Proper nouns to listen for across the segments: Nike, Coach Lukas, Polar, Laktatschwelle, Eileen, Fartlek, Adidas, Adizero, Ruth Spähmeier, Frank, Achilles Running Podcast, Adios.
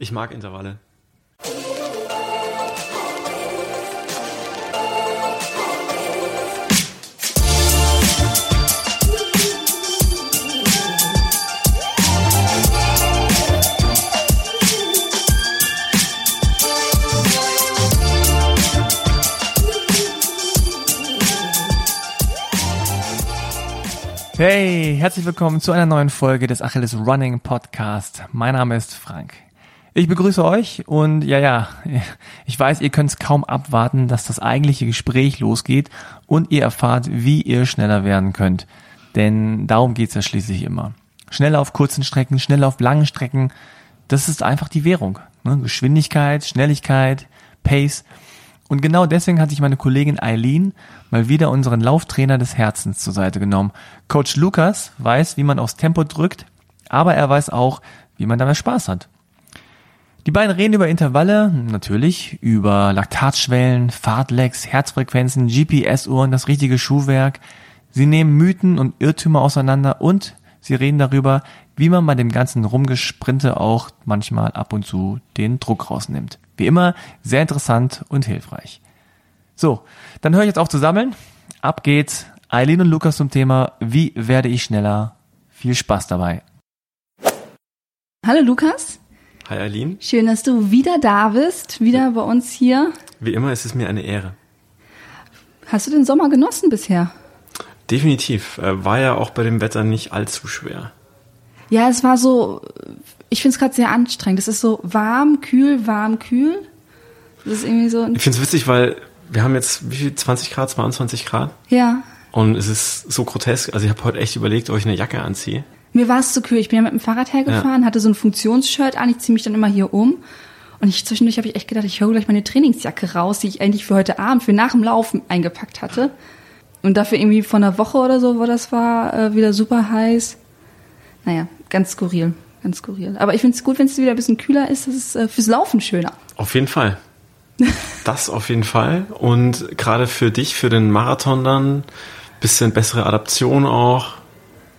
Ich mag Intervalle. Hey, herzlich willkommen zu einer neuen Folge des Achilles Running Podcast. Mein Name ist Frank. Ich begrüße euch und ich weiß, ihr könnt es kaum abwarten, dass das eigentliche Gespräch losgeht und ihr erfahrt, wie ihr schneller werden könnt. Denn darum geht es ja schließlich immer. Schnell auf kurzen Strecken, schnell auf langen Strecken, das ist einfach die Währung. Ne? Geschwindigkeit, Schnelligkeit, Pace. Und genau deswegen hat sich meine Kollegin Eileen mal wieder unseren Lauftrainer des Herzens zur Seite genommen. Coach Lukas weiß, wie man aufs Tempo drückt, aber er weiß auch, wie man dabei Spaß hat. Die beiden reden über Intervalle, natürlich, über Laktatschwellen, Fartleks, Herzfrequenzen, GPS-Uhren, das richtige Schuhwerk. Sie nehmen Mythen und Irrtümer auseinander und sie reden darüber, wie man bei dem ganzen Rumgesprinte auch manchmal ab und zu den Druck rausnimmt. Wie immer, sehr interessant und hilfreich. So, dann höre ich jetzt auf zu sammeln. Ab geht's. Eileen und Lukas zum Thema, wie werde ich schneller? Viel Spaß dabei. Hallo Lukas. Hi Eileen. Schön, dass du wieder da bist, wieder bei uns hier. Wie immer ist es mir eine Ehre. Hast du den Sommer genossen bisher? Definitiv. War ja auch bei dem Wetter nicht allzu schwer. Ja, es war so, ich finde es gerade sehr anstrengend. Es ist so warm, kühl, warm, kühl. Das ist irgendwie so. Ich finde es witzig, weil wir haben jetzt, wie viel, 20 Grad, 22 Grad? Ja. Und es ist so grotesk. Also ich habe heute echt überlegt, ob ich eine Jacke anziehe. Mir war es zu kühl. Ich bin ja mit dem Fahrrad hergefahren, hatte so ein Funktionsshirt an. Ich ziehe mich dann immer hier um. Und zwischendurch habe ich echt gedacht, ich hole gleich meine Trainingsjacke raus, die ich eigentlich für heute Abend, für nach dem Laufen eingepackt hatte. Und dafür irgendwie vor einer Woche oder so, wo das war, wieder super heiß. Naja, ganz skurril. Aber ich finde es gut, wenn es wieder ein bisschen kühler ist. Das ist fürs Laufen schöner. Auf jeden Fall. Das auf jeden Fall. Und gerade für dich, für den Marathon dann, bisschen bessere Adaption auch.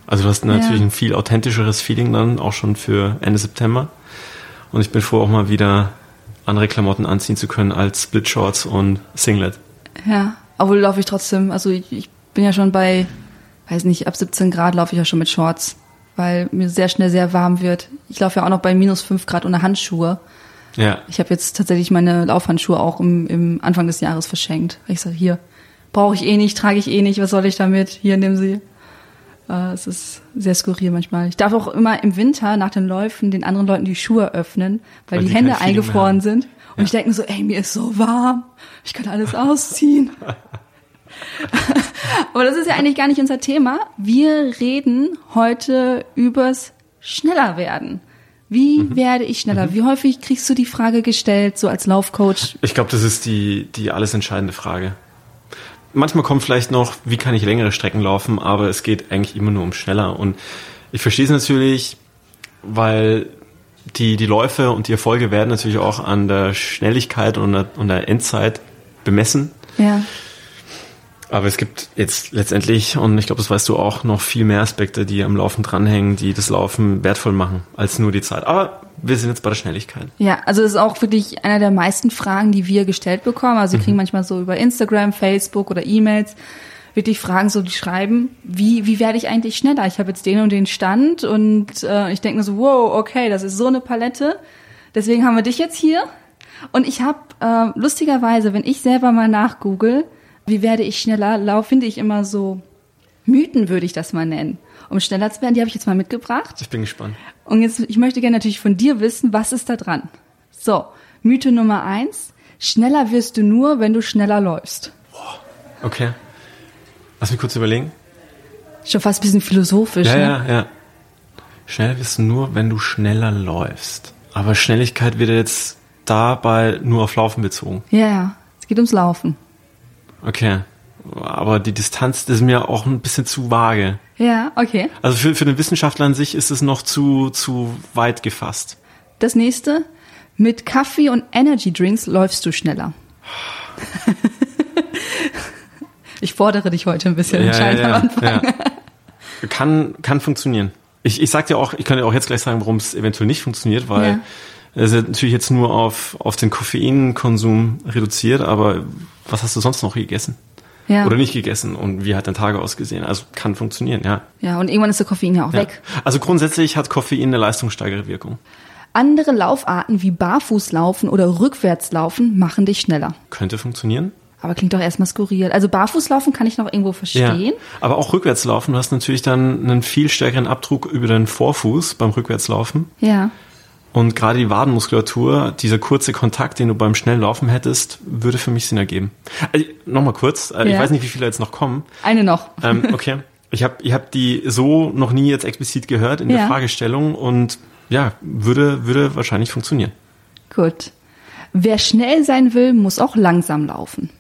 Also du hast natürlich ein viel authentischeres Feeling dann, auch schon für Ende September. Und ich bin froh, auch mal wieder andere Klamotten anziehen zu können als Split-Shorts und Singlet. Ja, obwohl laufe ich trotzdem. Also ich bin ja schon bei, weiß nicht, ab 17 Grad laufe ich ja schon mit Shorts, weil mir sehr schnell sehr warm wird. Ich laufe ja auch noch bei minus 5 Grad ohne Handschuhe. Ja. Ich habe jetzt tatsächlich meine Laufhandschuhe auch im Anfang des Jahres verschenkt. Ich sage, hier, brauche ich eh nicht, trage ich eh nicht, was soll ich damit? Hier, nimm sie. Es ist sehr skurril manchmal. Ich darf auch immer im Winter nach den Läufen den anderen Leuten die Schuhe öffnen, weil die Hände eingefroren sind. Und ich denke so, ey, mir ist so warm, ich kann alles ausziehen. Aber das ist ja eigentlich gar nicht unser Thema. Wir reden heute übers Schnellerwerden. Wie werde ich schneller? Wie häufig kriegst du die Frage gestellt, so als Laufcoach? Ich glaube, das ist die alles entscheidende Frage. Manchmal kommt vielleicht noch, wie kann ich längere Strecken laufen, aber es geht eigentlich immer nur um schneller. Und ich verstehe es natürlich, weil die Läufe und die Erfolge werden natürlich auch an der Schnelligkeit und der Endzeit bemessen. Ja. Aber es gibt jetzt letztendlich, und ich glaube, das weißt du auch, noch viel mehr Aspekte, die am Laufen dranhängen, die das Laufen wertvoll machen, als nur die Zeit. Aber wir sind jetzt bei der Schnelligkeit. Ja, also das ist auch wirklich einer der meisten Fragen, die wir gestellt bekommen. Also wir kriegen manchmal so über Instagram, Facebook oder E-Mails wirklich Fragen, so die schreiben, wie werde ich eigentlich schneller? Ich habe jetzt den und den Stand und ich denke mir so, wow, okay, das ist so eine Palette. Deswegen haben wir dich jetzt hier. Und ich habe lustigerweise, wenn ich selber mal nachgoogle, wie werde ich schneller laufen, finde ich immer so Mythen, würde ich das mal nennen. Um schneller zu werden, die habe ich jetzt mal mitgebracht. Ich bin gespannt. Und jetzt, ich möchte gerne natürlich von dir wissen, was ist da dran? So, Mythe Nummer 1, schneller wirst du nur, wenn du schneller läufst. Okay. Lass mich kurz überlegen. Schon fast ein bisschen philosophisch, Ja. Schneller wirst du nur, wenn du schneller läufst. Aber Schnelligkeit wird jetzt dabei nur auf Laufen bezogen. Ja. Es geht ums Laufen. Okay, aber die Distanz ist mir auch ein bisschen zu vage. Ja, okay. Also für den Wissenschaftler an sich ist es noch zu weit gefasst. Das nächste, mit Kaffee und Energydrinks läufst du schneller. Ich fordere dich heute ein bisschen, anscheinend am Anfang. Ja. Kann funktionieren. Ich sag dir auch, ich kann dir auch jetzt gleich sagen, warum es eventuell nicht funktioniert, weil Das ist natürlich jetzt nur auf den Koffeinkonsum reduziert, aber was hast du sonst noch gegessen? Ja. Oder nicht gegessen und wie hat dein Tag ausgesehen? Also kann funktionieren, ja. Ja, und irgendwann ist der Koffein ja auch weg. Also grundsätzlich hat Koffein eine leistungssteigernde Wirkung. Andere Laufarten wie Barfußlaufen oder Rückwärtslaufen machen dich schneller. Könnte funktionieren. Aber klingt doch erstmal skurril. Also Barfußlaufen kann ich noch irgendwo verstehen. Ja, aber auch Rückwärtslaufen, du hast natürlich dann einen viel stärkeren Abdruck über deinen Vorfuß beim Rückwärtslaufen. Ja. Und gerade die Wadenmuskulatur, dieser kurze Kontakt, den du beim schnellen Laufen hättest, würde für mich Sinn ergeben. Also, nochmal kurz, ja. Ich weiß nicht, wie viele jetzt noch kommen. Eine noch. Okay, ich hab die so noch nie jetzt explizit gehört in der Fragestellung und ja, würde wahrscheinlich funktionieren. Gut. Wer schnell sein will, muss auch langsam laufen.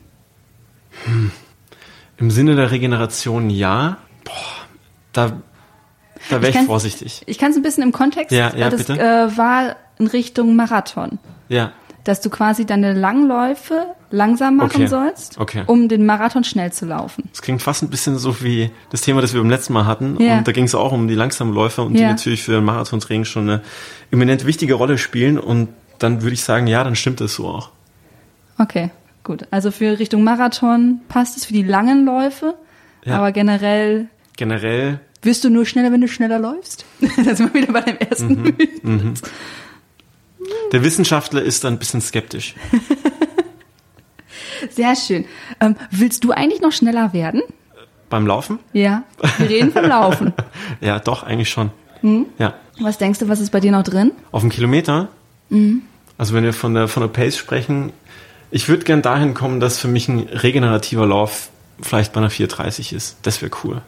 Im Sinne der Regeneration ja. Boah, da wäre ich vorsichtig. Ich kann es ein bisschen im Kontext, weil das war in Richtung Marathon. Ja. Dass du quasi deine Langläufe langsam machen sollst, um den Marathon schnell zu laufen. Das klingt fast ein bisschen so wie das Thema, das wir beim letzten Mal hatten. Ja. Und da ging es auch um die langsamen Läufer und die natürlich für den Marathontraining schon eine eminent wichtige Rolle spielen. Und dann würde ich sagen, ja, dann stimmt das so auch. Okay, gut. Also für Richtung Marathon passt es für die langen Läufe, aber generell wirst du nur schneller, wenn du schneller läufst? Da sind wir wieder bei dem ersten Mythos. Mhm. Der Wissenschaftler ist dann ein bisschen skeptisch. Sehr schön. Willst du eigentlich noch schneller werden? Beim Laufen? Ja, wir reden vom Laufen. Ja, doch, eigentlich schon. Mhm. Ja. Was denkst du, was ist bei dir noch drin? Auf dem Kilometer? Mhm. Also wenn wir von der Pace sprechen, ich würde gern dahin kommen, dass für mich ein regenerativer Lauf vielleicht bei einer 4:30 ist. Das wäre cool.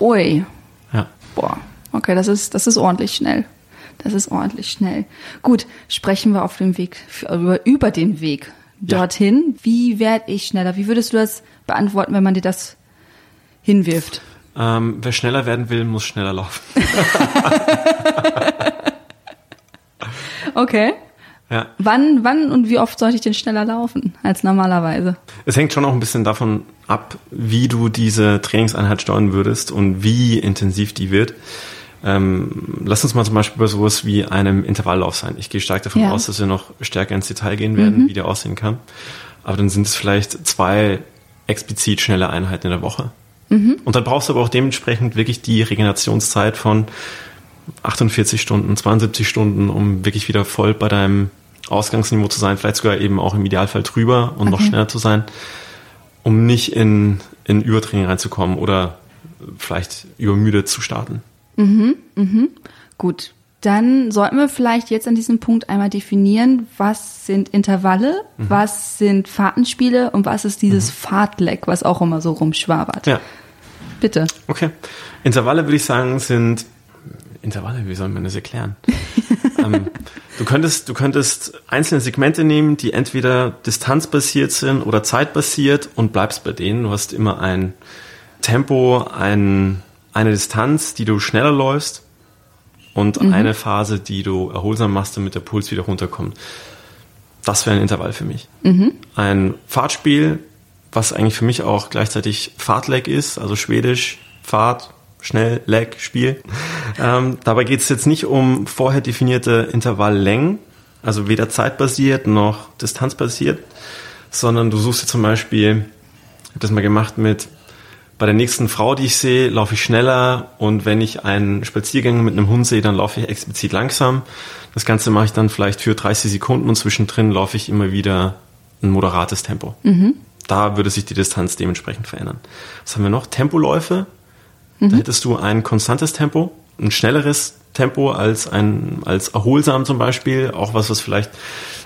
Ui. Ja. Boah. Okay, das ist ordentlich schnell. Das ist ordentlich schnell. Gut, sprechen wir auf dem Weg, über den Weg dorthin. Ja. Wie werde ich schneller? Wie würdest du das beantworten, wenn man dir das hinwirft? Wer schneller werden will, muss schneller laufen. Okay. Ja. Wann und wie oft sollte ich denn schneller laufen als normalerweise? Es hängt schon auch ein bisschen davon ab, wie du diese Trainingseinheit steuern würdest und wie intensiv die wird. Lass uns mal zum Beispiel bei sowas wie einem Intervalllauf sein. Ich gehe stark davon aus, dass wir noch stärker ins Detail gehen werden, wie der aussehen kann. Aber dann sind es vielleicht 2 explizit schnelle Einheiten in der Woche. Mhm. Und dann brauchst du aber auch dementsprechend wirklich die Regenerationszeit von 48 Stunden, 72 Stunden, um wirklich wieder voll bei deinem Ausgangsniveau zu sein, vielleicht sogar eben auch im Idealfall drüber und noch schneller zu sein, um nicht in Übertraining reinzukommen oder vielleicht übermüdet zu starten. Mhm, mhm. Gut, dann sollten wir vielleicht jetzt an diesem Punkt einmal definieren, was sind Intervalle, was sind Fahrtenspiele und was ist dieses Fahrtleck, was auch immer so rumschwabert. Ja. Bitte. Okay. Intervalle würde ich sagen sind Intervalle, wie soll man das erklären? Du könntest einzelne Segmente nehmen, die entweder distanzbasiert sind oder zeitbasiert und bleibst bei denen. Du hast immer ein Tempo, eine Distanz, die du schneller läufst und eine Phase, die du erholsam machst, damit der Puls wieder runterkommt. Das wäre ein Intervall für mich. Mhm. Ein Fahrtspiel, was eigentlich für mich auch gleichzeitig Fahrtleck ist, also schwedisch, Fahrt, schnell, Leck, Spiel. Dabei geht es jetzt nicht um vorher definierte Intervalllängen, also weder zeitbasiert noch distanzbasiert, sondern du suchst dir zum Beispiel, ich habe das mal gemacht mit bei der nächsten Frau, die ich sehe, laufe ich schneller und wenn ich einen Spaziergang mit einem Hund sehe, dann laufe ich explizit langsam. Das Ganze mache ich dann vielleicht für 30 Sekunden und zwischendrin laufe ich immer wieder ein moderates Tempo. Mhm. Da würde sich die Distanz dementsprechend verändern. Was haben wir noch? Tempoläufe. Da hättest du ein konstantes Tempo, ein schnelleres Tempo als erholsam zum Beispiel. Auch was vielleicht,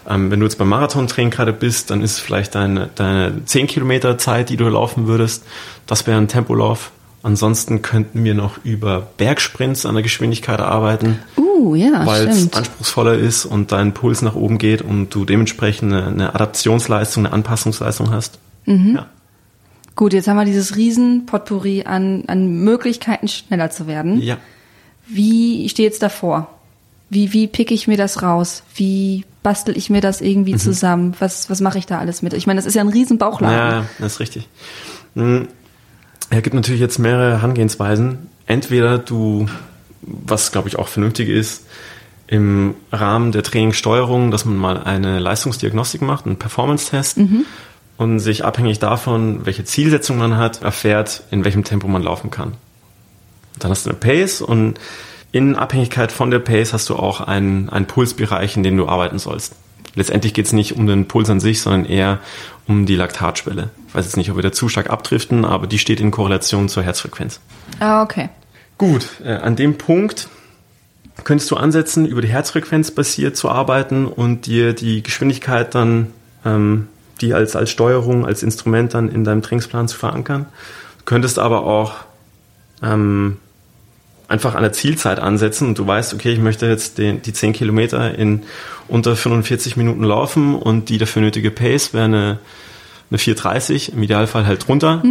wenn du jetzt beim Marathontraining gerade bist, dann ist vielleicht deine 10 Kilometer Zeit, die du laufen würdest. Das wäre ein Tempolauf. Ansonsten könnten wir noch über Bergsprints an der Geschwindigkeit arbeiten, weil es anspruchsvoller ist und dein Puls nach oben geht und du dementsprechend eine Adaptionsleistung, eine Anpassungsleistung hast. Mhm. Ja. Gut, jetzt haben wir dieses riesen Potpourri an Möglichkeiten, schneller zu werden. Ja. Wie stehe ich jetzt davor? Wie picke ich mir das raus? Wie bastel ich mir das irgendwie zusammen? Was mache ich da alles mit? Ich meine, das ist ja ein riesen Bauchladen. Ja, das ist richtig. Es gibt natürlich jetzt mehrere Herangehensweisen. Entweder du, was glaube ich auch vernünftig ist, im Rahmen der Trainingssteuerung, dass man mal eine Leistungsdiagnostik macht, einen Performance-Test und sich abhängig davon, welche Zielsetzung man hat, erfährt, in welchem Tempo man laufen kann. Dann hast du eine Pace und in Abhängigkeit von der Pace hast du auch einen Pulsbereich, in dem du arbeiten sollst. Letztendlich geht es nicht um den Puls an sich, sondern eher um die Laktatschwelle. Ich weiß jetzt nicht, ob wir da zu stark abdriften, aber die steht in Korrelation zur Herzfrequenz. Ah, okay. Gut, an dem Punkt könntest du ansetzen, über die Herzfrequenz basiert zu arbeiten und dir die Geschwindigkeit dann, die als Steuerung, als Instrument dann in deinem Trainingsplan zu verankern. Du könntest aber auch einfach an der Zielzeit ansetzen und du weißt, okay, ich möchte jetzt die 10 Kilometer in unter 45 Minuten laufen und die dafür nötige Pace wäre eine 4:30, im Idealfall halt drunter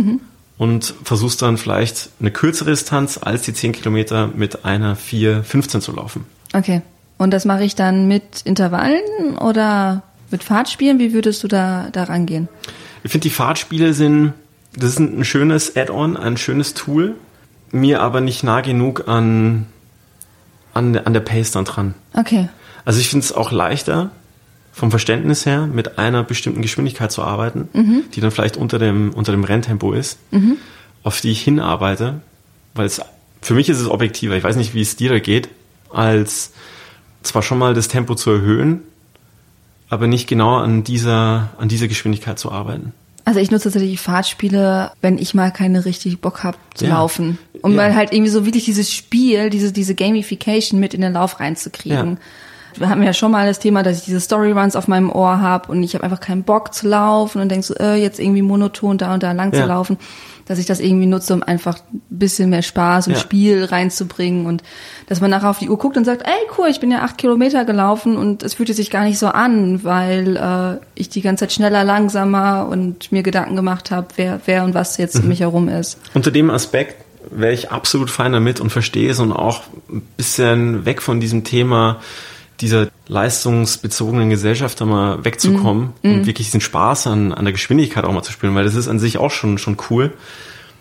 und versuchst dann vielleicht eine kürzere Distanz als die 10 Kilometer mit einer 4:15 zu laufen. Okay, und das mache ich dann mit Intervallen oder mit Fahrtspielen? Wie würdest du da rangehen? Ich finde, die Fahrtspiele das ist ein schönes Add-on, ein schönes Tool, mir aber nicht nah genug an der Pace dann dran. Okay. Also ich finde es auch leichter, vom Verständnis her, mit einer bestimmten Geschwindigkeit zu arbeiten, die dann vielleicht unter dem Renntempo ist, auf die ich hinarbeite, weil für mich ist es objektiver, ich weiß nicht, wie es dir da geht, als zwar schon mal das Tempo zu erhöhen, aber nicht genau an dieser Geschwindigkeit zu arbeiten. Also ich nutze tatsächlich Fahrtspiele, wenn ich mal keine richtig Bock habe zu laufen. Um mal halt irgendwie so wirklich dieses Spiel, diese Gamification mit in den Lauf reinzukriegen. Ja. Wir hatten ja schon mal das Thema, dass ich diese Storyruns auf meinem Ohr habe und ich habe einfach keinen Bock zu laufen und denk so, jetzt irgendwie monoton da und da lang zu laufen, dass ich das irgendwie nutze, um einfach ein bisschen mehr Spaß und Spiel reinzubringen und dass man nachher auf die Uhr guckt und sagt, ey cool, ich bin ja 8 Kilometer gelaufen und es fühlte sich gar nicht so an, weil ich die ganze Zeit schneller, langsamer und mir Gedanken gemacht habe, wer und was jetzt um mich herum ist. Unter dem Aspekt wäre ich absolut fein damit und verstehe es und auch ein bisschen weg von diesem Thema dieser leistungsbezogenen Gesellschaft da mal wegzukommen und wirklich diesen Spaß an der Geschwindigkeit auch mal zu spüren, weil das ist an sich auch schon cool.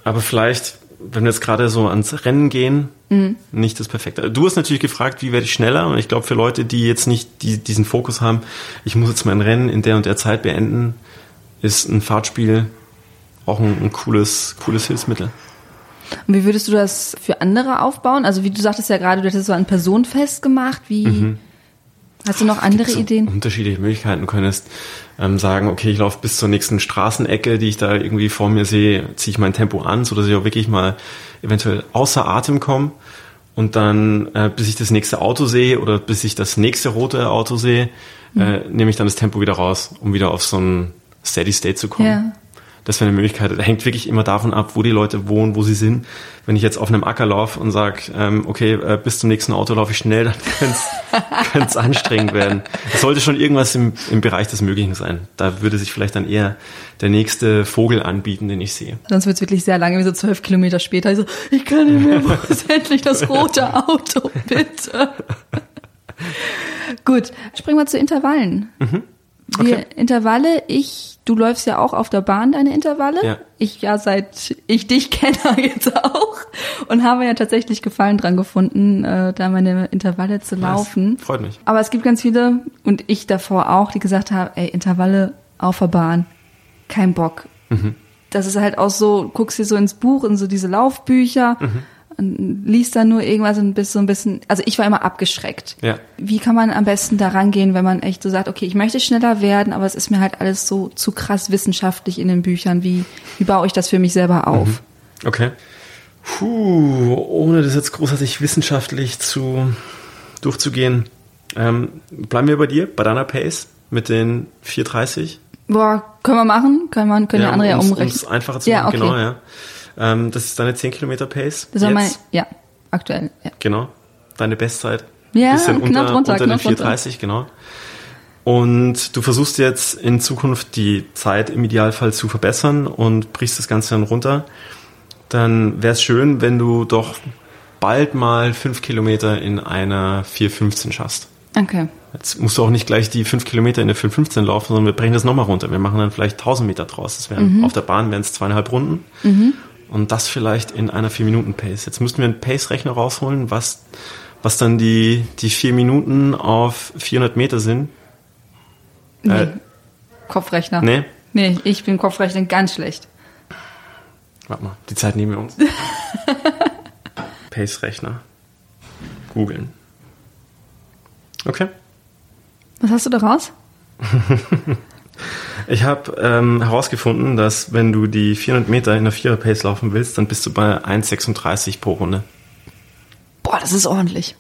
Aber vielleicht, wenn wir jetzt gerade so ans Rennen gehen, nicht das Perfekte. Du hast natürlich gefragt, wie werde ich schneller? Und ich glaube, für Leute, die jetzt nicht diesen Fokus haben, ich muss jetzt mein Rennen in der und der Zeit beenden, ist ein Fahrtspiel auch ein cooles Hilfsmittel. Und wie würdest du das für andere aufbauen? Also wie du sagtest ja gerade, du hättest so an Personen festgemacht, wie... Hast du noch andere Ideen? Unterschiedliche Möglichkeiten. Du könntest sagen, okay, ich laufe bis zur nächsten Straßenecke, die ich da irgendwie vor mir sehe, ziehe ich mein Tempo an, sodass ich auch wirklich mal eventuell außer Atem komme und dann, bis ich das nächste Auto sehe oder bis ich das nächste rote Auto sehe, nehme ich dann das Tempo wieder raus, um wieder auf so einen Steady State zu kommen. Ja. Das wäre eine Möglichkeit. Das hängt wirklich immer davon ab, wo die Leute wohnen, wo sie sind. Wenn ich jetzt auf einem Acker laufe und sage, okay, bis zum nächsten Auto laufe ich schnell, dann könnte es anstrengend werden. Es sollte schon irgendwas im Bereich des Möglichen sein. Da würde sich vielleicht dann eher der nächste Vogel anbieten, den ich sehe. Sonst wird es wirklich sehr lange, wie so 12 Kilometer später. Also, ich kann nicht mehr, wo ist endlich das rote Auto, bitte. Gut, springen wir zu Intervallen. Okay. Intervalle, du läufst ja auch auf der Bahn deine Intervalle. Ja. Seit ich dich kenne jetzt auch und habe ja tatsächlich Gefallen dran gefunden, da meine Intervalle zu laufen. Freut mich. Aber es gibt ganz viele und ich davor auch, die gesagt haben, ey, Intervalle auf der Bahn, kein Bock. Das ist halt auch so, guckst dir so ins Buch, in so diese Laufbücher und liest dann nur irgendwas und bist so ein bisschen, also ich war immer abgeschreckt. Ja. Wie kann man am besten da rangehen, wenn man echt so sagt, okay, ich möchte schneller werden, aber es ist mir halt alles so zu krass wissenschaftlich in den Büchern. Wie baue ich das für mich selber auf? Okay. Ohne das jetzt großartig wissenschaftlich durchzugehen, bleiben wir bei dir, bei deiner Pace mit den 4:30. Boah, können wir machen? Können ja, andere ja umrechnen. Um es einfacher zu machen, okay. Genau, ja. Das ist deine 10 Kilometer Pace. Das war meine, aktuell, ja. Genau, deine Bestzeit. Ja, bisschen unter den 4:30, genau. Und du versuchst jetzt in Zukunft die Zeit im Idealfall zu verbessern und brichst das Ganze dann runter. Dann wäre es schön, wenn du doch bald mal 5 Kilometer in einer 4:15 schaffst. Okay. Jetzt musst du auch nicht gleich die 5 Kilometer in der 4:15 laufen, sondern wir brechen das nochmal runter. Wir machen dann vielleicht 1000 Meter draus. Auf der Bahn wären es 2,5 Runden. Und das vielleicht in einer 4-Minuten-Pace. Jetzt müssten wir einen Pace-Rechner rausholen, was Was dann die 4 Minuten auf 400 Meter sind? Nee. Kopfrechner. Nee? Nee, ich bin Kopfrechnen ganz schlecht. Warte mal, die Zeit nehmen wir uns. Pace-Rechner. Googeln. Okay. Was hast du da raus? Ich habe herausgefunden, dass wenn du die 400 Meter in der 4er-Pace laufen willst, dann bist du bei 1,36 pro Runde. Boah, das ist ordentlich.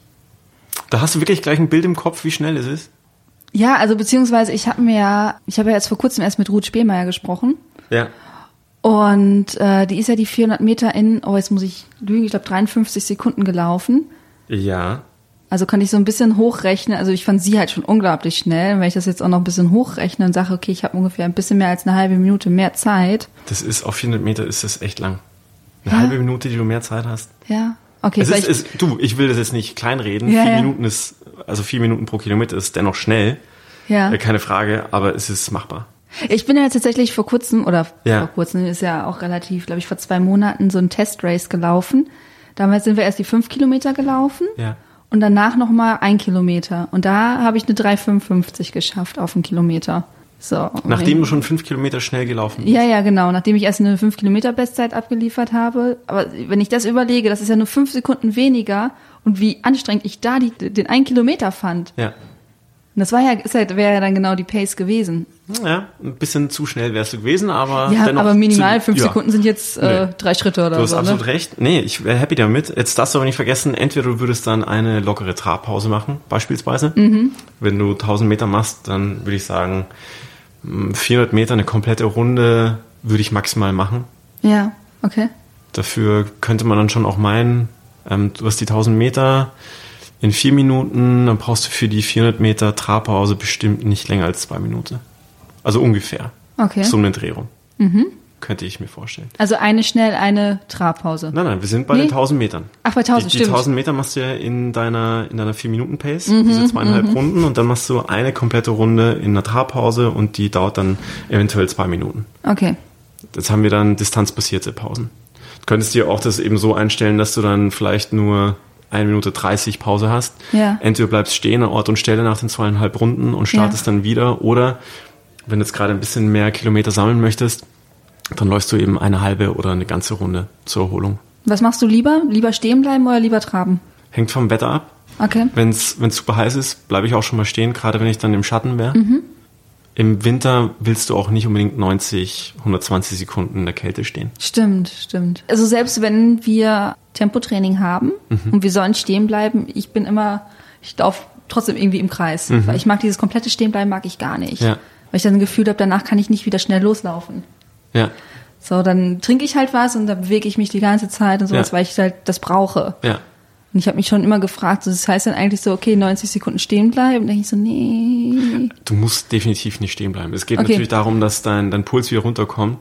Da hast du wirklich gleich ein Bild im Kopf, wie schnell es ist? Ja, also beziehungsweise ich habe ja jetzt vor kurzem erst mit Ruth Spähmeier gesprochen. Ja. Und die ist ja die 400 Meter in, oh, jetzt muss ich lügen, ich glaube 53 Sekunden gelaufen. Ja. Also kann ich so ein bisschen hochrechnen. Also ich fand sie halt schon unglaublich schnell. Und wenn ich das jetzt auch noch ein bisschen hochrechne und sage, okay, ich habe ungefähr ein bisschen mehr als eine halbe Minute mehr Zeit. Das ist, auf 400 Meter ist das echt lang. Eine halbe Minute, die du mehr Zeit hast. Ja. Okay. Ich will das jetzt nicht kleinreden. Ja, 4 Minuten ist, also 4 Minuten pro Kilometer ist dennoch schnell. Ja. Keine Frage, aber es ist machbar. Ich bin ja jetzt tatsächlich vor kurzem, ist ja auch relativ, glaube ich, vor 2 Monaten so ein Testrace gelaufen. Damals sind wir erst die 5 Kilometer gelaufen. Ja. Und danach nochmal 1 Kilometer. Und da habe ich eine 3,55 geschafft auf 1 Kilometer. So. Nachdem du schon 5 Kilometer schnell gelaufen bist. Ja, ja, genau. Nachdem ich erst eine 5 Kilometer Bestzeit abgeliefert habe. Aber wenn ich das überlege, das ist ja nur 5 Sekunden weniger. Und wie anstrengend ich da den 1 Kilometer fand. Ja. Und das wäre ja dann genau die Pace gewesen. Ja, ein bisschen zu schnell wärst du gewesen, aber... Ja, aber minimal 5 Sekunden sind jetzt 3 Schritte oder so. Du hast absolut recht. Nee, ich wäre happy damit. Jetzt darfst du aber nicht vergessen, entweder du würdest dann eine lockere Trabpause machen, beispielsweise. Mhm. Wenn du 1000 Meter machst, dann würde ich sagen, 400 Meter, eine komplette Runde würde ich maximal machen. Ja, okay. Dafür könnte man dann schon auch meinen, du hast die 1000 Meter... in 4 Minuten, dann brauchst du für die 400 Meter Trabpause bestimmt nicht länger als 2 Minuten. Also ungefähr. Okay. So eine Drehung. Mhm. Könnte ich mir vorstellen. Also eine schnell, eine Trabpause. Nein, wir sind bei den 1000 Metern. Ach, bei 1000, stimmt. Die 1000 Meter machst du ja in deiner 4-Minuten-Pace, diese 2,5 Runden, und dann machst du eine komplette Runde in einer Trabpause und die dauert dann eventuell 2 Minuten. Okay. Jetzt haben wir dann distanzbasierte Pausen. Du könntest dir auch das eben so einstellen, dass du dann vielleicht nur 1 Minute 30 Pause hast. Ja. Entweder bleibst stehen an Ort und Stelle nach den 2,5 Runden und startest dann wieder. Oder wenn du jetzt gerade ein bisschen mehr Kilometer sammeln möchtest, dann läufst du eben eine halbe oder eine ganze Runde zur Erholung. Was machst du lieber? Lieber stehen bleiben oder lieber traben? Hängt vom Wetter ab. Okay. Wenn es super heiß ist, bleibe ich auch schon mal stehen, gerade wenn ich dann im Schatten wäre. Mhm. Im Winter willst du auch nicht unbedingt 90, 120 Sekunden in der Kälte stehen. Stimmt. Also selbst wenn wir Tempotraining haben und wir sollen stehen bleiben, ich laufe trotzdem irgendwie im Kreis. Mhm. Weil ich mag dieses komplette Stehenbleiben, mag ich gar nicht. Ja. Weil ich dann ein Gefühl habe, danach kann ich nicht wieder schnell loslaufen. Ja. So, dann trinke ich halt was und dann bewege ich mich die ganze Zeit und sowas, weil ich halt das brauche. Ja. Und ich habe mich schon immer gefragt, so, das heißt dann eigentlich so, okay, 90 Sekunden stehen bleiben. Und denke ich so, nee. Du musst definitiv nicht stehen bleiben. Es geht natürlich darum, dass dein Puls wieder runterkommt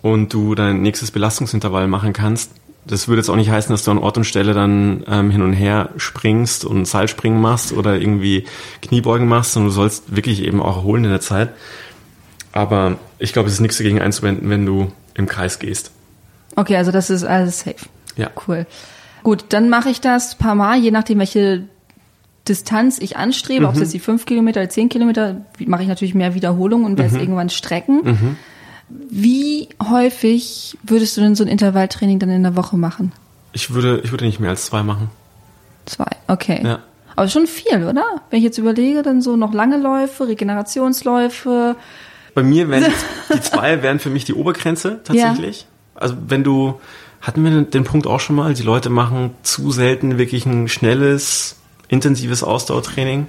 und du dein nächstes Belastungsintervall machen kannst. Das würde jetzt auch nicht heißen, dass du an Ort und Stelle dann hin und her springst und Seilspringen machst oder irgendwie Kniebeugen machst, sondern du sollst wirklich eben auch erholen in der Zeit. Aber ich glaube, es ist nichts dagegen einzuwenden, wenn du im Kreis gehst. Okay, also das ist alles safe. Ja. Cool. Gut, dann mache ich das ein paar Mal, je nachdem, welche Distanz ich anstrebe, ob es jetzt die 5 Kilometer oder 10 Kilometer, mache ich natürlich mehr Wiederholungen und werde es irgendwann strecken. Mhm. Wie häufig würdest du denn so ein Intervalltraining dann in der Woche machen? Ich würde nicht mehr als 2 machen. 2, okay. Ja. Aber schon viel, oder? Wenn ich jetzt überlege, dann so noch lange Läufe, Regenerationsläufe. Bei mir wären die 2 wären für mich die Obergrenze tatsächlich. Ja. Also hatten wir den Punkt auch schon mal, die Leute machen zu selten wirklich ein schnelles, intensives Ausdauertraining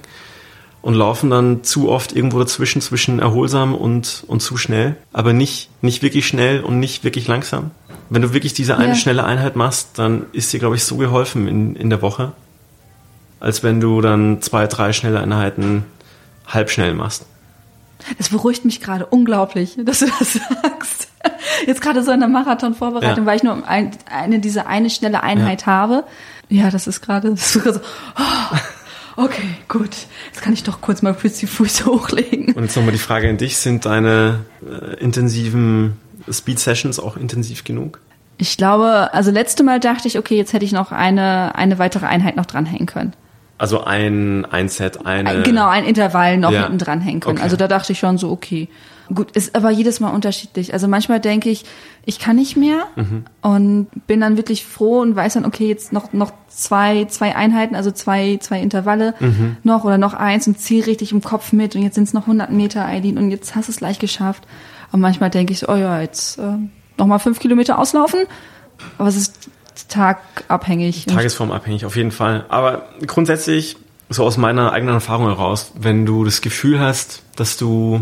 und laufen dann zu oft irgendwo dazwischen, zwischen erholsam und zu schnell, aber nicht wirklich schnell und nicht wirklich langsam. Wenn du wirklich diese eine schnelle Einheit machst, dann ist dir, glaube ich, so geholfen in der Woche, als wenn du dann 2, 3 schnelle Einheiten halb schnell machst. Das beruhigt mich gerade unglaublich, dass du das sagst. Jetzt gerade so in der Marathon-Vorbereitung, weil ich nur diese eine schnelle Einheit habe. Ja, das ist gerade so, oh, okay, gut. Jetzt kann ich doch kurz mal kurz die Füße hochlegen. Und jetzt nochmal die Frage an dich, sind deine intensiven Speed-Sessions auch intensiv genug? Ich glaube, also letzte Mal dachte ich, okay, jetzt hätte ich noch eine weitere Einheit noch dranhängen können. Also ein Set, Genau, ein Intervall noch hinten dranhängen können. Okay. Also da dachte ich schon so, okay. Gut, ist aber jedes Mal unterschiedlich. Also manchmal denke ich, ich kann nicht mehr und bin dann wirklich froh und weiß dann, okay, jetzt noch zwei Einheiten, also zwei Intervalle noch oder noch eins und ziehe richtig im Kopf mit und jetzt sind es noch 100 Meter, Eileen, und jetzt hast du es gleich geschafft. Und manchmal denke ich so, oh ja, jetzt nochmal 5 Kilometer auslaufen, aber es ist tagabhängig. Tagesformabhängig, auf jeden Fall. Aber grundsätzlich, so aus meiner eigenen Erfahrung heraus, wenn du das Gefühl hast, dass du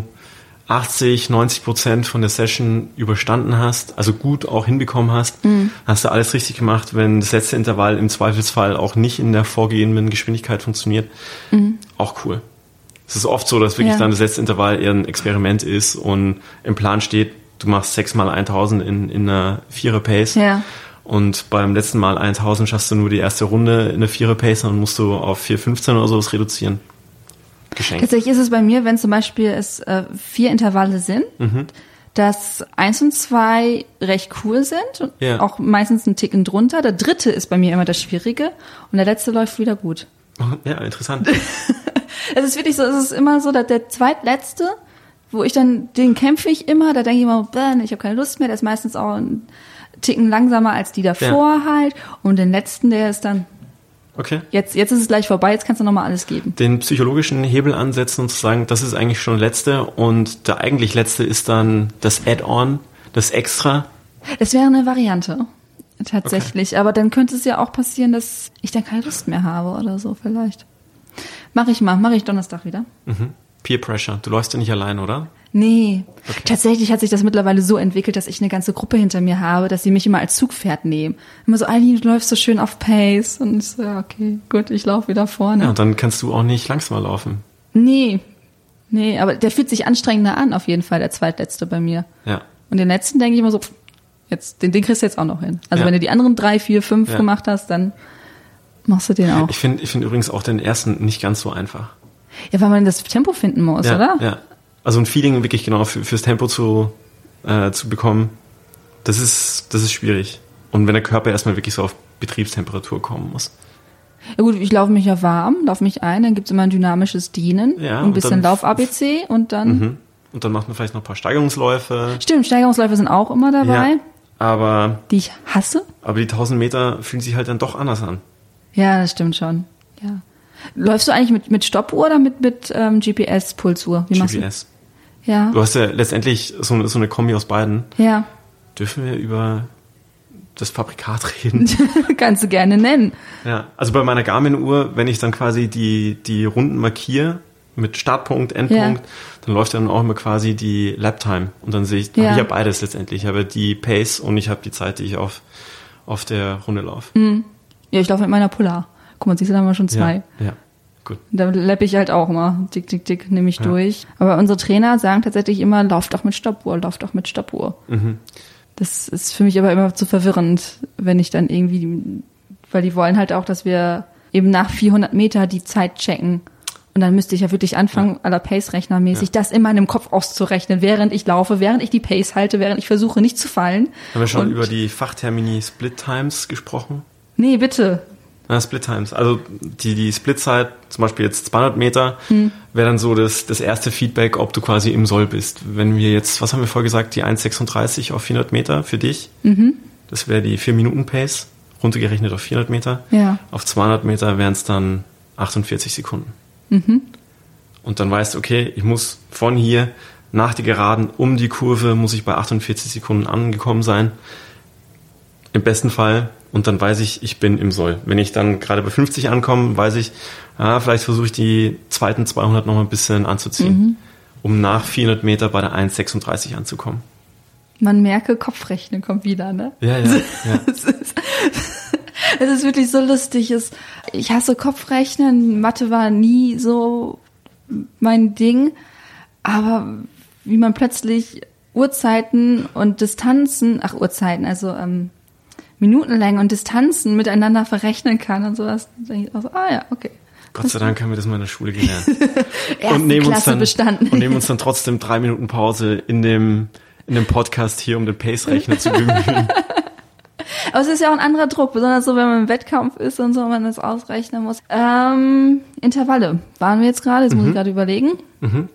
80-90% von der Session überstanden hast, also gut auch hinbekommen hast, hast du alles richtig gemacht, wenn das letzte Intervall im Zweifelsfall auch nicht in der vorgegebenen Geschwindigkeit funktioniert, auch cool. Es ist oft so, dass wirklich dann das letzte Intervall eher ein Experiment ist und im Plan steht, du machst 6x1000 in einer 4er-Pace und beim letzten Mal 1000 schaffst du nur die erste Runde in einer 4er-Pace und dann musst du auf 4,15 oder sowas reduzieren. Geschenkt. Tatsächlich ist es bei mir, wenn zum Beispiel es 4 Intervalle sind, dass 1 und 2 recht cool sind und auch meistens einen Ticken drunter. Der dritte ist bei mir immer das Schwierige und der letzte läuft wieder gut. Ja, interessant. Es ist wirklich so, es ist immer so, dass der zweitletzte, wo ich dann, den kämpfe ich immer, da denke ich immer, ich habe keine Lust mehr, der ist meistens auch einen Ticken langsamer als die davor halt und den letzten, der ist dann... Okay. Jetzt ist es gleich vorbei, jetzt kannst du nochmal alles geben. Den psychologischen Hebel ansetzen und zu sagen, das ist eigentlich schon der letzte und der eigentlich letzte ist dann das Add-on, das Extra. Das wäre eine Variante, tatsächlich. Okay. Aber dann könnte es ja auch passieren, dass ich dann keine Lust mehr habe oder so vielleicht. Mache ich Donnerstag wieder. Peer Pressure, du läufst ja nicht allein, oder? Nee, okay. Tatsächlich hat sich das mittlerweile so entwickelt, dass ich eine ganze Gruppe hinter mir habe, dass sie mich immer als Zugpferd nehmen. Immer so, Eileen, du läufst so schön auf Pace. Und ich so, ja, okay, gut, ich laufe wieder vorne. Ja, und dann kannst du auch nicht langsamer laufen. Nee, aber der fühlt sich anstrengender an, auf jeden Fall, der zweitletzte bei mir. Ja. Und den letzten denke ich immer so, jetzt, den kriegst du jetzt auch noch hin. Also wenn du die anderen 3, 4, 5 gemacht hast, dann machst du den auch. Ich finde übrigens auch den ersten nicht ganz so einfach. Ja, weil man das Tempo finden muss, oder? Ja, also ein Feeling wirklich genau fürs Tempo zu bekommen, das ist schwierig. Und wenn der Körper erstmal wirklich so auf Betriebstemperatur kommen muss. Ja gut, ich laufe mich ja warm, laufe mich ein, dann gibt es immer ein dynamisches Dehnen, ein bisschen Lauf-ABC und dann... Und dann macht man vielleicht noch ein paar Steigerungsläufe. Stimmt, Steigerungsläufe sind auch immer dabei. Ja, aber... Die ich hasse. Aber die 1000 Meter fühlen sich halt dann doch anders an. Ja, das stimmt schon, ja. Läufst du eigentlich mit Stoppuhr oder mit GPS-Pulsuhr? Wie machst du? GPS. Ja. Du hast ja letztendlich so eine Kombi aus beiden. Ja. Dürfen wir über das Fabrikat reden? Kannst du gerne nennen. Ja, also bei meiner Garmin-Uhr, wenn ich dann quasi die Runden markiere mit Startpunkt, Endpunkt, dann läuft dann auch immer quasi die Laptime. Und dann sehe ich, ich habe beides letztendlich. Ich habe die Pace und ich habe die Zeit, die ich auf der Runde laufe. Mhm. Ja, ich laufe mit meiner Polar. Guck mal, siehst du, da haben wir schon 2. Ja, gut. Da lappe ich halt auch immer. Tick, tick, tick, nehme ich durch. Aber unsere Trainer sagen tatsächlich immer, lauf doch mit Stoppuhr. Mhm. Das ist für mich aber immer zu verwirrend, wenn ich dann irgendwie, weil die wollen halt auch, dass wir eben nach 400 Meter die Zeit checken. Und dann müsste ich ja wirklich anfangen, à la Pace-Rechner mäßig, das in meinem Kopf auszurechnen, während ich laufe, während ich die Pace halte, während ich versuche, nicht zu fallen. Haben wir schon über die Fachtermini Split Times gesprochen? Nee, bitte. Split Times, also die Split-Zeit, zum Beispiel jetzt 200 Meter, wäre dann so das erste Feedback, ob du quasi im Soll bist. Wenn wir jetzt, was haben wir vorher gesagt, die 1,36 auf 400 Meter für dich, das wäre die 4-Minuten-Pace, runtergerechnet auf 400 Meter. Ja. Auf 200 Meter wären es dann 48 Sekunden. Und dann weißt du, okay, ich muss von hier nach der Geraden um die Kurve, muss ich bei 48 Sekunden angekommen sein. Im besten Fall. Und dann weiß ich, ich bin im Soll. Wenn ich dann gerade bei 50 ankomme, weiß ich, vielleicht versuche ich die zweiten 200 noch mal ein bisschen anzuziehen, um nach 400 Meter bei der 1,36 anzukommen. Man merke, Kopfrechnen kommt wieder, ne? Ja. Es ist wirklich so lustig. Ich hasse Kopfrechnen. Mathe war nie so mein Ding. Aber wie man plötzlich Uhrzeiten und Distanzen, Minutenlängen und Distanzen miteinander verrechnen kann und sowas. Da denke ich auch so, okay. Gott sei Dank haben wir das mal in der Schule gelernt. Und nehmen uns dann trotzdem 3 Minuten Pause in dem Podcast hier, um den Pace-Rechner zu bemühen. Aber es ist ja auch ein anderer Druck, besonders so, wenn man im Wettkampf ist und so, wenn man das ausrechnen muss. Intervalle waren wir jetzt gerade, jetzt muss ich gerade überlegen. Mhm.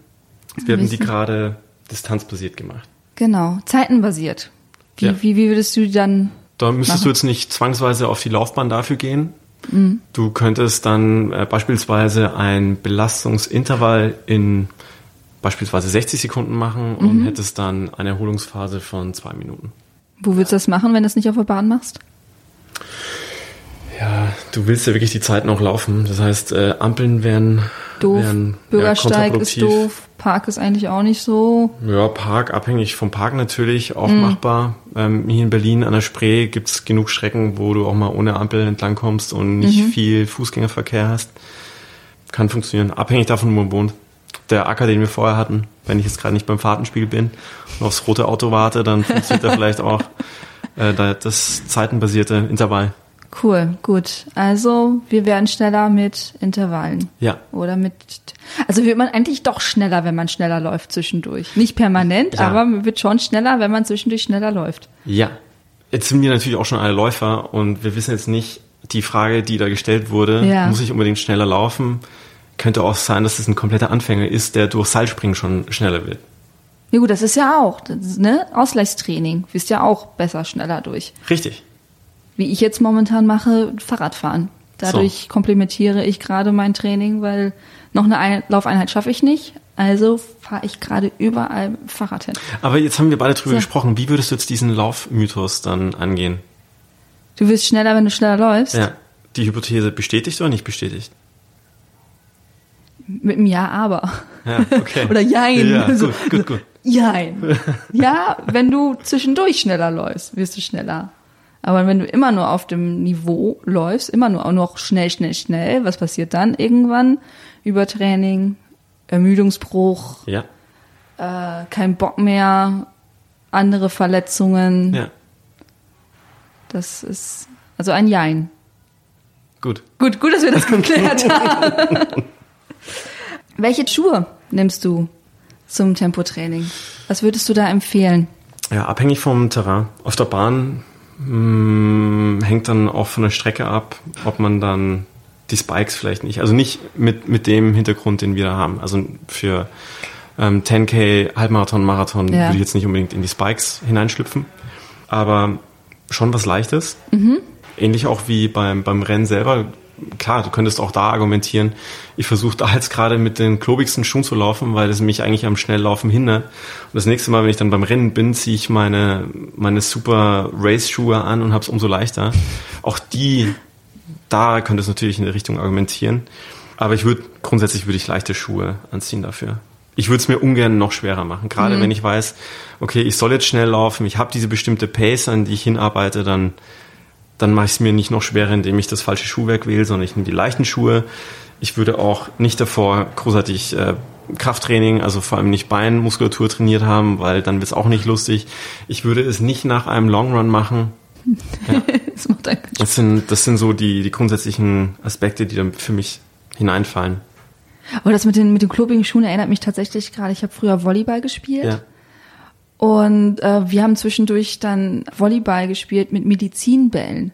Wir haben die gerade distanzbasiert gemacht. Genau, zeitenbasiert. Wie würdest du dann Da müsstest machen? Du jetzt nicht zwangsweise auf die Laufbahn dafür gehen. Mhm. Du könntest dann beispielsweise ein Belastungsintervall in beispielsweise 60 Sekunden machen und hättest dann eine Erholungsphase von 2 Minuten. Wo willst du das machen, wenn du es nicht auf der Bahn machst? Ja, du willst ja wirklich die Zeiten auch laufen. Das heißt, Ampeln wären doof, Bürgersteig ist doof, Park ist eigentlich auch nicht so. Ja, Park, abhängig vom Park natürlich, auch machbar. Hier in Berlin an der Spree gibt es genug Strecken, wo du auch mal ohne Ampel entlang kommst und nicht viel Fußgängerverkehr hast. Kann funktionieren, abhängig davon, wo man wohnt. Der Acker, den wir vorher hatten, wenn ich jetzt gerade nicht beim Fahrtenspiel bin und aufs rote Auto warte, dann funktioniert da vielleicht auch das zeitenbasierte Intervall. Cool, gut. Also wir werden schneller mit Intervallen. Ja. Oder mit. Also wird man eigentlich doch schneller, wenn man schneller läuft zwischendurch. Nicht permanent, aber man wird schon schneller, wenn man zwischendurch schneller läuft. Ja. Jetzt sind wir natürlich auch schon alle Läufer und wir wissen jetzt nicht, die Frage, die da gestellt wurde, muss ich unbedingt schneller laufen? Könnte auch sein, dass es ein kompletter Anfänger ist, der durch Seilspringen schon schneller wird. Ja gut, das ist ja auch, Ausgleichstraining. Du bist ja auch besser, schneller durch. Richtig. Wie ich jetzt momentan mache, Fahrradfahren. Dadurch komplementiere ich gerade mein Training, weil noch eine Laufeinheit schaffe ich nicht. Also fahre ich gerade überall Fahrrad hin. Aber jetzt haben wir beide drüber gesprochen. Wie würdest du jetzt diesen Laufmythos dann angehen? Du wirst schneller, wenn du schneller läufst? Ja. Die Hypothese bestätigt oder nicht bestätigt? Mit einem Ja, aber. Ja, okay. Oder Jein. Ja, so, gut. Jein. Ja, wenn du zwischendurch schneller läufst, wirst du schneller. Aber wenn du immer nur auf dem Niveau läufst, immer nur auch noch schnell, was passiert dann irgendwann? Übertraining, Ermüdungsbruch, kein Bock mehr, andere Verletzungen. Ja. Das ist also ein Jein. Gut, dass wir das geklärt haben. Welche Schuhe nimmst du zum Tempotraining? Was würdest du da empfehlen? Ja, abhängig vom Terrain. Auf der Bahn hängt dann auch von der Strecke ab, ob man dann die Spikes vielleicht nicht, also nicht mit dem Hintergrund, den wir da haben. Also für 10K, Halbmarathon, Marathon würde ich jetzt nicht unbedingt in die Spikes hineinschlüpfen. Aber schon was Leichtes. Mhm. Ähnlich auch wie beim Rennen selber. Klar, du könntest auch da argumentieren, ich versuche da jetzt gerade mit den klobigsten Schuhen zu laufen, weil das mich eigentlich am Schnelllaufen hindert. Und das nächste Mal, wenn ich dann beim Rennen bin, ziehe ich meine super Race-Schuhe an und habe es umso leichter. Auch da könntest du natürlich in der Richtung argumentieren. Aber grundsätzlich würde ich leichte Schuhe anziehen dafür. Ich würde es mir ungern noch schwerer machen. Gerade wenn ich weiß, okay, ich soll jetzt schnell laufen, ich habe diese bestimmte Pace, an die ich hinarbeite, dann mache ich es mir nicht noch schwerer, indem ich das falsche Schuhwerk wähle, sondern ich nehme die leichten Schuhe. Ich würde auch nicht davor großartig Krafttraining, also vor allem nicht Beinmuskulatur trainiert haben, weil dann wird es auch nicht lustig. Ich würde es nicht nach einem Longrun machen. Ja. Das sind so die grundsätzlichen Aspekte, die dann für mich hineinfallen. Aber das mit den klobigen Schuhen erinnert mich tatsächlich gerade, ich habe früher Volleyball gespielt. Ja. Und wir haben zwischendurch dann Volleyball gespielt mit Medizinbällen,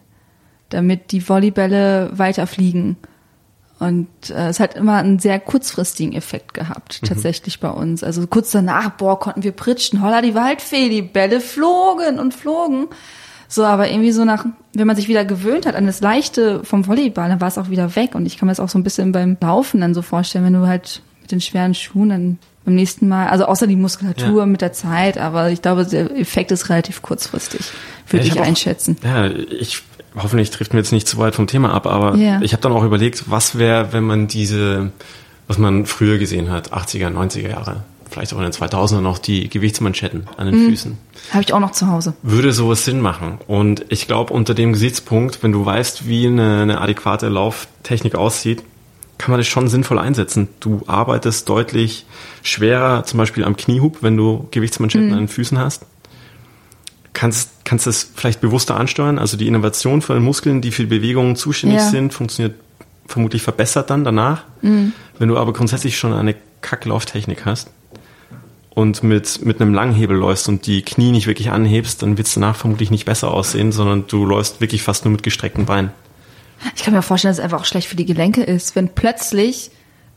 damit die Volleybälle weiterfliegen. Und es hat immer einen sehr kurzfristigen Effekt gehabt, tatsächlich bei uns. Also kurz danach, konnten wir pritschen, holla die Waldfee, die Bälle flogen. So, aber irgendwie so wenn man sich wieder gewöhnt hat an das Leichte vom Volleyball, dann war es auch wieder weg. Und ich kann mir das auch so ein bisschen beim Laufen dann so vorstellen, wenn du halt mit den schweren Schuhen dann beim nächsten Mal, also außer die Muskulatur mit der Zeit, aber ich glaube, der Effekt ist relativ kurzfristig, würde ich einschätzen. Hoffentlich trifft mir jetzt nicht zu weit vom Thema ab, aber ich habe dann auch überlegt, was wäre, wenn man was man früher gesehen hat, 80er, 90er Jahre, vielleicht auch in den 2000ern noch, die Gewichtsmanschetten an den Füßen. Habe ich auch noch zu Hause. Würde sowas Sinn machen? Und ich glaube, unter dem Gesichtspunkt, wenn du weißt, wie eine adäquate Lauftechnik aussieht, kann man das schon sinnvoll einsetzen. Du arbeitest deutlich schwerer, zum Beispiel am Kniehub, wenn du Gewichtsmanschetten an den Füßen hast. Kannst das vielleicht bewusster ansteuern. Also die Innovation von den Muskeln, die für Bewegungen zuständig sind, funktioniert vermutlich verbessert dann danach. Wenn du aber grundsätzlich schon eine Kacklauftechnik hast und mit einem langen Hebel läufst und die Knie nicht wirklich anhebst, dann wird es danach vermutlich nicht besser aussehen, sondern du läufst wirklich fast nur mit gestreckten Beinen. Ich kann mir vorstellen, dass es einfach auch schlecht für die Gelenke ist, wenn plötzlich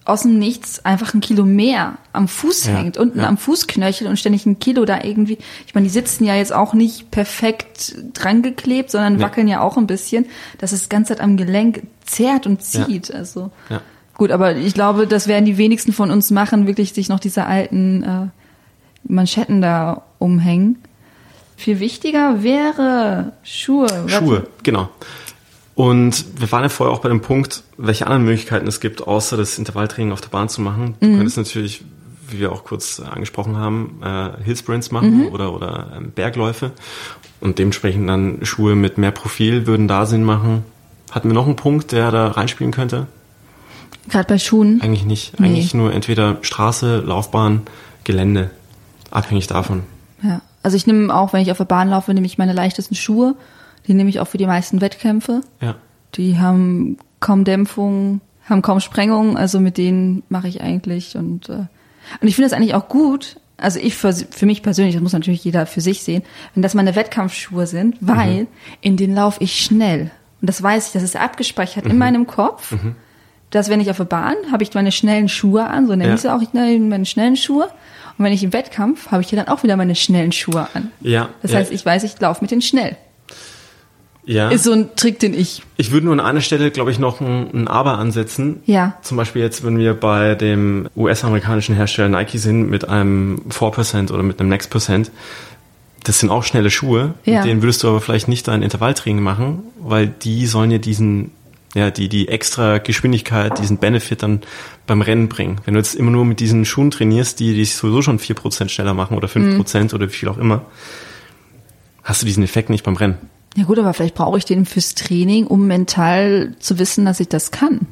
aus dem Nichts einfach ein Kilo mehr am Fuß hängt, unten am Fußknöchel und ständig ein Kilo da irgendwie. Ich meine, die sitzen ja jetzt auch nicht perfekt dran geklebt, sondern wackeln ja auch ein bisschen, dass es das ganze Zeit am Gelenk zerrt und zieht. Ja. Also gut, aber ich glaube, das werden die wenigsten von uns machen, wirklich sich noch diese alten Manschetten da umhängen. Viel wichtiger wäre Schuhe, genau. Und wir waren ja vorher auch bei dem Punkt, welche anderen Möglichkeiten es gibt, außer das Intervalltraining auf der Bahn zu machen. Du könntest natürlich, wie wir auch kurz angesprochen haben, Hillsprints machen oder Bergläufe. Und dementsprechend dann Schuhe mit mehr Profil würden da Sinn machen. Hatten wir noch einen Punkt, der da reinspielen könnte? Gerade bei Schuhen? Eigentlich nicht. Eigentlich nur entweder Straße, Laufbahn, Gelände. Abhängig davon. Ja, also ich nehme auch, wenn ich auf der Bahn laufe, nehme ich meine leichtesten Schuhe. Die nehme ich auch für die meisten Wettkämpfe. Ja. Die haben kaum Dämpfung, haben kaum Sprengung. Also mit denen mache ich eigentlich. Und ich finde das eigentlich auch gut. Also ich für mich persönlich, das muss natürlich jeder für sich sehen, wenn das meine Wettkampfschuhe sind, weil in denen laufe ich schnell. Und das weiß ich, das ist abgespeichert in meinem Kopf. Dass wenn ich auf der Bahn, habe ich meine schnellen Schuhe an. So nenne ich sie auch, ich nenne meine schnellen Schuhe. Und wenn ich im Wettkampf, habe ich hier dann auch wieder meine schnellen Schuhe an. Ja. Das heißt, ich weiß, ich laufe mit denen schnell. Ja. Ist so ein Trick, den ich... Ich würde nur an einer Stelle, glaube ich, noch ein Aber ansetzen. Ja. Zum Beispiel jetzt, wenn wir bei dem US-amerikanischen Hersteller Nike sind, mit einem 4% oder mit einem Next Percent, das sind auch schnelle Schuhe. Ja. Mit denen würdest du aber vielleicht nicht dein Intervalltraining machen, weil die sollen ja die extra Geschwindigkeit, diesen Benefit dann beim Rennen bringen. Wenn du jetzt immer nur mit diesen Schuhen trainierst, die dich sowieso schon 4% schneller machen oder 5% oder wie viel auch immer, hast du diesen Effekt nicht beim Rennen. Ja gut, aber vielleicht brauche ich den fürs Training, um mental zu wissen, dass ich das kann.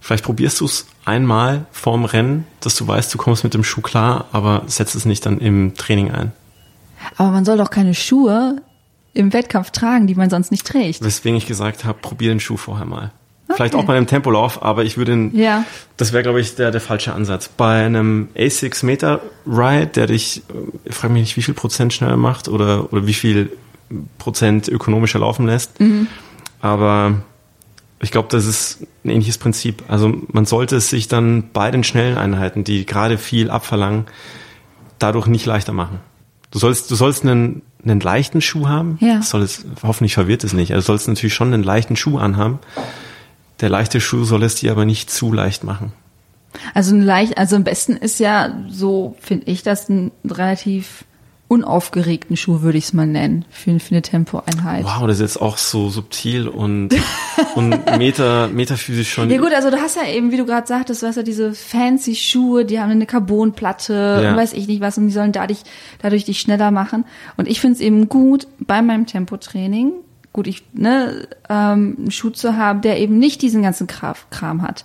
Vielleicht probierst du es einmal vorm Rennen, dass du weißt, du kommst mit dem Schuh klar, aber setzt es nicht dann im Training ein. Aber man soll doch keine Schuhe im Wettkampf tragen, die man sonst nicht trägt. Weswegen ich gesagt habe, probier den Schuh vorher mal. Okay. Vielleicht auch bei einem Tempolauf, aber ich würde das wäre, glaube ich, der falsche Ansatz. Bei einem A6-Meter-Ride, der dich, ich frage mich nicht, wie viel Prozent schneller macht oder wie viel Prozent ökonomischer laufen lässt. Aber ich glaube, das ist ein ähnliches Prinzip. Also man sollte es sich dann bei den schnellen Einheiten, die gerade viel abverlangen, dadurch nicht leichter machen. Du sollst einen leichten Schuh haben. Ja. Hoffentlich verwirrt es nicht. Also du sollst natürlich schon einen leichten Schuh anhaben. Der leichte Schuh soll es dir aber nicht zu leicht machen. Also am besten ist ja, so finde ich das, ein relativ unaufgeregten Schuh, würde ich es mal nennen, für eine Tempoeinheit. Wow, das ist jetzt auch so subtil und metaphysisch schon. Ja gut, also du hast ja eben, wie du gerade sagtest, du hast ja diese fancy Schuhe, die haben eine Carbonplatte und weiß ich nicht was und die sollen dadurch dich schneller machen. Und ich finde es eben gut, bei meinem Tempotraining, einen Schuh zu haben, der eben nicht diesen ganzen Kram hat.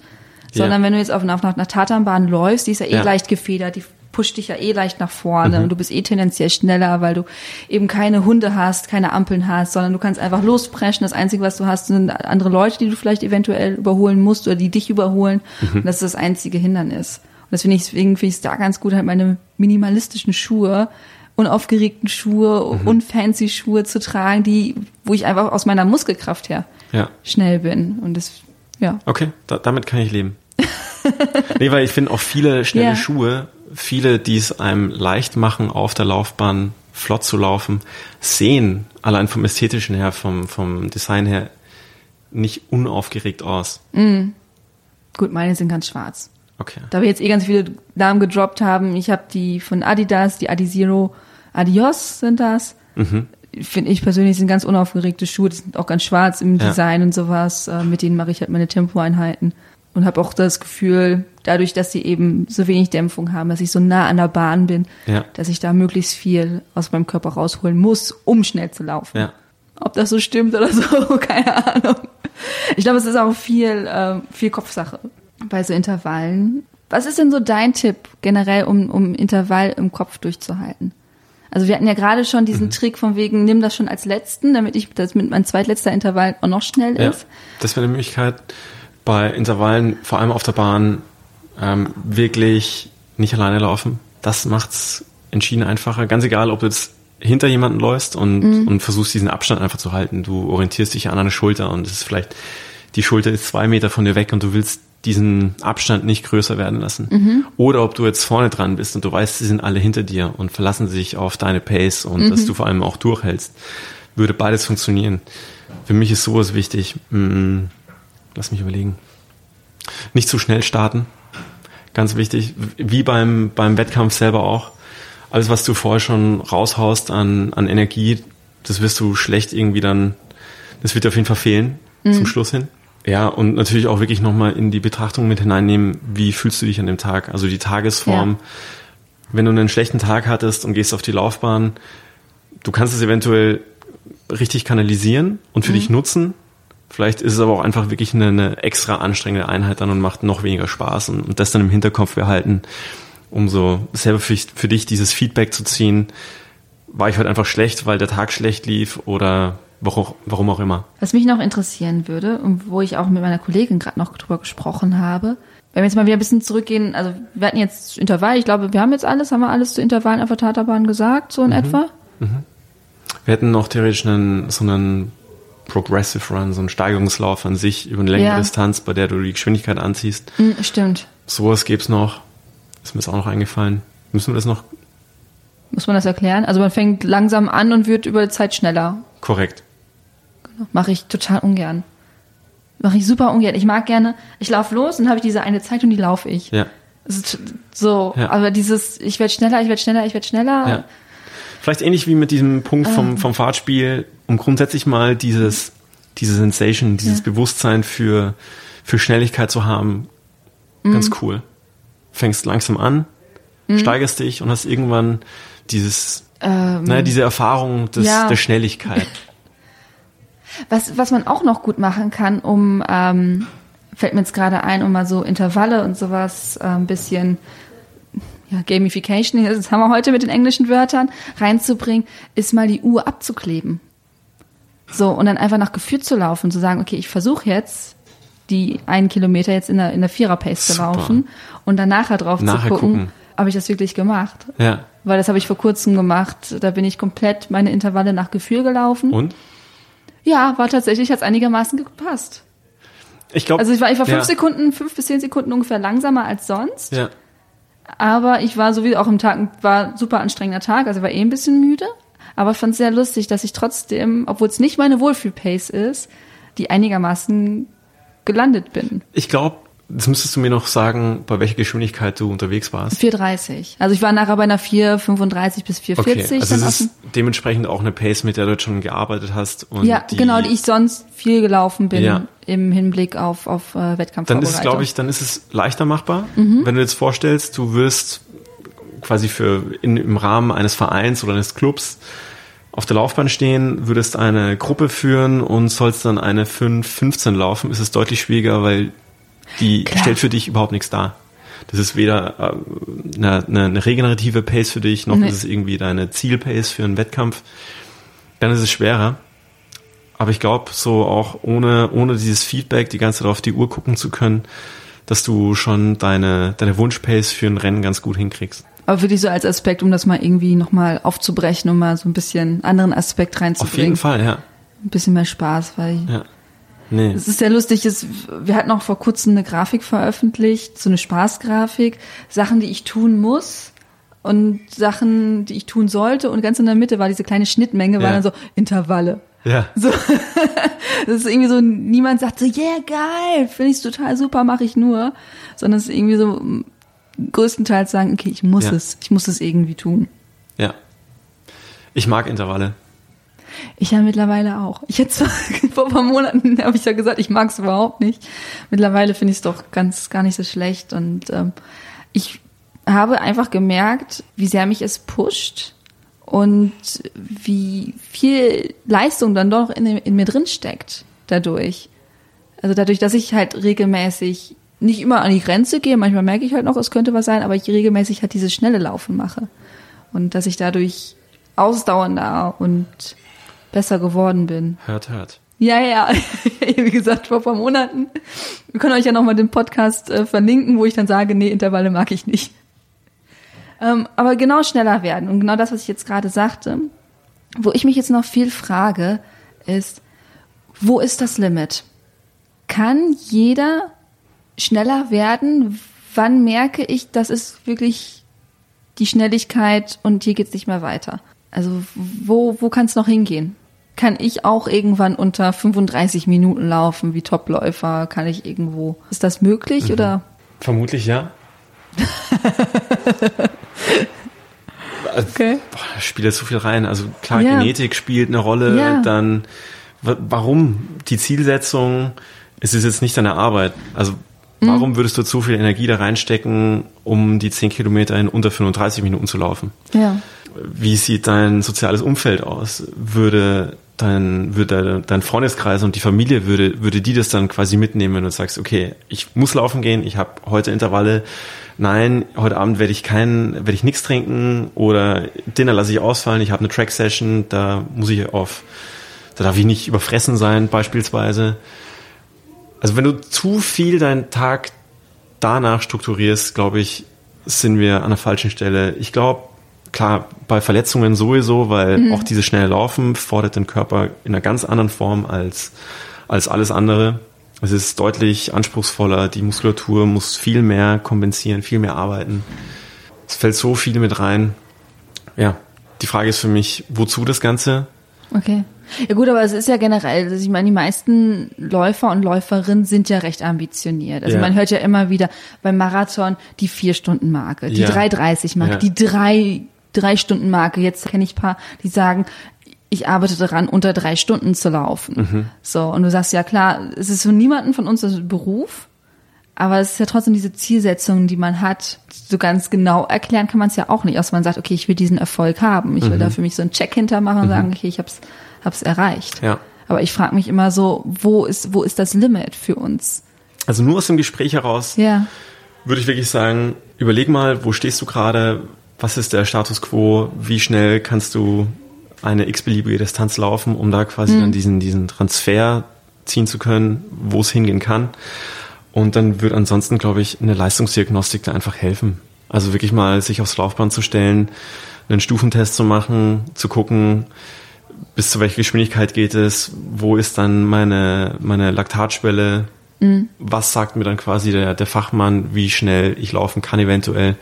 Sondern wenn du jetzt auf einer Tatanbahn läufst, die ist ja leicht gefedert, die pusht dich ja leicht nach vorne und du bist tendenziell schneller, weil du eben keine Hunde hast, keine Ampeln hast, sondern du kannst einfach lospreschen. Das Einzige, was du hast, sind andere Leute, die du vielleicht eventuell überholen musst oder die dich überholen. Und das ist das einzige Hindernis. Und deswegen finde ich es da ganz gut, halt meine minimalistischen Schuhe, unaufgeregten Schuhe, unfancy Schuhe zu tragen, wo ich einfach aus meiner Muskelkraft her schnell bin. Und okay, damit kann ich leben. Nee, weil ich finde auch viele schnelle Schuhe, viele, die es einem leicht machen, auf der Laufbahn flott zu laufen, sehen allein vom Ästhetischen her, vom Design her nicht unaufgeregt aus. Mm. Gut, meine sind ganz schwarz. Okay. Da wir jetzt ganz viele Namen gedroppt haben, ich habe die von Adidas, die Adizero, Adios sind das. Finde ich persönlich, sind ganz unaufgeregte Schuhe, die sind auch ganz schwarz im Design und sowas. Mit denen mache ich halt meine Tempoeinheiten. Und habe auch das Gefühl, dadurch, dass sie eben so wenig Dämpfung haben, dass ich so nah an der Bahn bin, dass ich da möglichst viel aus meinem Körper rausholen muss, um schnell zu laufen. Ja. Ob das so stimmt oder so, keine Ahnung. Ich glaube, es ist auch viel Kopfsache bei so Intervallen. Was ist denn so dein Tipp generell, um Intervall im Kopf durchzuhalten? Also wir hatten ja gerade schon diesen Trick von wegen, nimm das schon als letzten, damit mein zweitletzter Intervall auch noch schnell ist. Das wäre eine Möglichkeit, bei Intervallen, vor allem auf der Bahn, wirklich nicht alleine laufen. Das macht's entschieden einfacher. Ganz egal, ob du jetzt hinter jemanden läufst und versuchst, diesen Abstand einfach zu halten. Du orientierst dich an eine Schulter und es ist vielleicht, die Schulter ist 2 Meter von dir weg und du willst diesen Abstand nicht größer werden lassen. Mhm. Oder ob du jetzt vorne dran bist und du weißt, sie sind alle hinter dir und verlassen sich auf deine Pace und dass du vor allem auch durchhältst. Würde beides funktionieren. Für mich ist sowas wichtig. Lass mich überlegen. Nicht zu schnell starten. Ganz wichtig. Wie beim Wettkampf selber auch. Alles, was du vorher schon raushaust an Energie, das wirst du schlecht irgendwie dann, das wird dir auf jeden Fall fehlen zum Schluss hin. Ja, und natürlich auch wirklich nochmal in die Betrachtung mit hineinnehmen, wie fühlst du dich an dem Tag? Also die Tagesform. Ja. Wenn du einen schlechten Tag hattest und gehst auf die Laufbahn, du kannst es eventuell richtig kanalisieren und für dich nutzen. Vielleicht ist es aber auch einfach wirklich eine extra anstrengende Einheit dann und macht noch weniger Spaß und das dann im Hinterkopf behalten, um so selber für dich dieses Feedback zu ziehen. War ich heute einfach schlecht, weil der Tag schlecht lief oder warum auch immer. Was mich noch interessieren würde und wo ich auch mit meiner Kollegin gerade noch drüber gesprochen habe, wenn wir jetzt mal wieder ein bisschen zurückgehen, also wir hatten jetzt Intervall, ich glaube, haben wir alles zu Intervallen auf der Tatabahn gesagt, so in etwa? Mhm. Wir hätten noch theoretisch so einen Progressive Run, so einen Steigerungslauf an sich über eine längere Distanz, bei der du die Geschwindigkeit anziehst. Stimmt. Sowas gäbe es noch. Ist mir das auch noch eingefallen. Müssen wir das noch? Muss man das erklären? Also man fängt langsam an und wird über die Zeit schneller. Korrekt. Genau. Mache ich total ungern. Mache ich super ungern. Ich mag gerne, ich laufe los und habe ich diese eine Zeit und die laufe ich. Ja. So, ja. Aber dieses, ich werde schneller. Ja. Vielleicht ähnlich wie mit diesem Punkt vom Fahrtspiel, um grundsätzlich mal diese Sensation, dieses Bewusstsein für Schnelligkeit zu haben. Ganz cool. Fängst langsam an, steigerst dich und hast irgendwann diese Erfahrung der Schnelligkeit. Was man auch noch gut machen kann, um fällt mir jetzt gerade ein, um mal so Intervalle und sowas ein bisschen Gamification, das haben wir heute mit den englischen Wörtern, reinzubringen, ist mal die Uhr abzukleben. So, und dann einfach nach Gefühl zu laufen, zu sagen, okay, ich versuche jetzt, die 1 Kilometer jetzt in der Vierer-Pace zu laufen und dann nachher drauf zu gucken, habe ich das wirklich gemacht. Ja. Weil das habe ich vor kurzem gemacht, da bin ich komplett meine Intervalle nach Gefühl gelaufen. Und? Ja, war tatsächlich, hat es einigermaßen gepasst. Ich glaube, also ich war 5 bis 10 Sekunden ungefähr langsamer als sonst. Ja. Aber ich war sowieso auch war ein super anstrengender Tag, also war ein bisschen müde, aber fand es sehr lustig, dass ich trotzdem, obwohl es nicht meine Wohlfühl-Pace ist, die einigermaßen gelandet bin. Ich glaube, das müsstest du mir noch sagen, bei welcher Geschwindigkeit du unterwegs warst. 4,30. Also ich war nachher bei einer 4,35 bis 4,40. Okay, also es ist dementsprechend auch eine Pace, mit der du schon gearbeitet hast. Und ja, genau, die ich sonst viel gelaufen bin im Hinblick auf Wettkampfvorbereitung. Dann ist es, glaube ich, leichter machbar. Mhm. Wenn du dir jetzt vorstellst, du wirst quasi im Rahmen eines Vereins oder eines Clubs auf der Laufbahn stehen, würdest eine Gruppe führen und sollst dann eine 5,15 laufen, ist es deutlich schwieriger, weil stellt für dich überhaupt nichts dar. Das ist weder eine regenerative Pace für dich, noch ist es irgendwie deine Zielpace für einen Wettkampf. Dann ist es schwerer. Aber ich glaube, so auch ohne dieses Feedback die ganze Zeit auf die Uhr gucken zu können, dass du schon deine Wunschpace für ein Rennen ganz gut hinkriegst. Aber wirklich so als Aspekt, um das mal irgendwie nochmal aufzubrechen, um mal so ein bisschen anderen Aspekt reinzubringen. Auf jeden Fall, ja. Ein bisschen mehr Spaß, weil... Ja. Nee. Es ist sehr lustig, wir hatten auch vor kurzem eine Grafik veröffentlicht, so eine Spaßgrafik, Sachen, die ich tun muss und Sachen, die ich tun sollte und ganz in der Mitte war diese kleine Schnittmenge, waren dann so Intervalle. Ja. So. Das ist irgendwie so, niemand sagt so, yeah, geil, finde ich total super, mache ich nur, sondern es ist irgendwie so größtenteils sagen, okay, ich muss es irgendwie tun. Ja. Ich mag Intervalle. Ich ja mittlerweile auch. Ich hätte zwar vor ein paar Monaten, habe ich ja gesagt, ich mag es überhaupt nicht. Mittlerweile finde ich es doch gar nicht so schlecht. Und ich habe einfach gemerkt, wie sehr mich es pusht und wie viel Leistung dann doch in mir drin steckt dadurch. Also dadurch, dass ich halt regelmäßig nicht immer an die Grenze gehe, manchmal merke ich halt noch, es könnte was sein, aber ich regelmäßig halt dieses schnelle Laufen mache. Und dass ich dadurch ausdauernder und besser geworden bin. Hört. Ja. Wie gesagt, vor ein paar Monaten. Wir können euch ja nochmal den Podcast verlinken, wo ich dann sage, nee, Intervalle mag ich nicht. Aber genau schneller werden. Und genau das, was ich jetzt gerade sagte, wo ich mich jetzt noch viel frage, ist, wo ist das Limit? Kann jeder schneller werden? Wann merke ich, das ist wirklich die Schnelligkeit und hier geht's nicht mehr weiter? Also wo kann's noch hingehen? Kann ich auch irgendwann unter 35 Minuten laufen wie Topläufer? Kann ich irgendwo? Ist das möglich oder? Vermutlich ja. Okay. Boah, spielt jetzt so viel rein. Also klar, ja. Genetik spielt eine Rolle. Ja. Dann warum die Zielsetzung? Es ist jetzt nicht deine Arbeit. Also warum würdest du zu viel Energie da reinstecken, um die 10 Kilometer in unter 35 Minuten zu laufen? Ja. Wie sieht dein soziales Umfeld aus? Würde dein Freundeskreis und die Familie, würde die das dann quasi mitnehmen, wenn du sagst, okay, ich muss laufen gehen, ich habe heute Intervalle, nein, heute Abend werde ich nichts trinken oder Dinner lasse ich ausfallen, ich habe eine Track-Session, da darf ich nicht überfressen sein beispielsweise. Also wenn du zu viel deinen Tag danach strukturierst, glaube ich, sind wir an der falschen Stelle. Ich glaube, klar, bei Verletzungen sowieso, weil auch dieses schnelle Laufen fordert den Körper in einer ganz anderen Form als alles andere. Es ist deutlich anspruchsvoller, die Muskulatur muss viel mehr kompensieren, viel mehr arbeiten. Es fällt so viel mit rein. Ja, die Frage ist für mich, wozu das Ganze? Okay. Ja gut, aber es ist ja generell, ich meine, die meisten Läufer und Läuferinnen sind ja recht ambitioniert. Also man hört ja immer wieder beim Marathon die 4-Stunden-Marke, die 3:30-Marke, die 3-Stunden-Marke. Jetzt kenne ich ein paar, die sagen, ich arbeite daran, unter 3 Stunden zu laufen. So, und du sagst, ja klar, es ist für niemanden von uns ein Beruf, aber es ist ja trotzdem diese Zielsetzung, die man hat. So ganz genau erklären kann man es ja auch nicht, außer man sagt, okay, ich will diesen Erfolg haben. Ich will da für mich so einen Check hintermachen und sagen, okay, ich hab's erreicht. Ja. Aber ich frage mich immer so, wo ist das Limit für uns? Also nur aus dem Gespräch heraus würde ich wirklich sagen, überleg mal, wo stehst du gerade? Was ist der Status quo? Wie schnell kannst du eine x-beliebige Distanz laufen, um da quasi dann diesen Transfer ziehen zu können, wo es hingehen kann? Und dann wird ansonsten, glaube ich, eine Leistungsdiagnostik da einfach helfen. Also wirklich mal sich aufs Laufband zu stellen, einen Stufentest zu machen, zu gucken, bis zu welcher Geschwindigkeit geht es, wo ist dann meine Laktatschwelle, was sagt mir dann quasi der Fachmann, wie schnell ich laufen kann eventuell.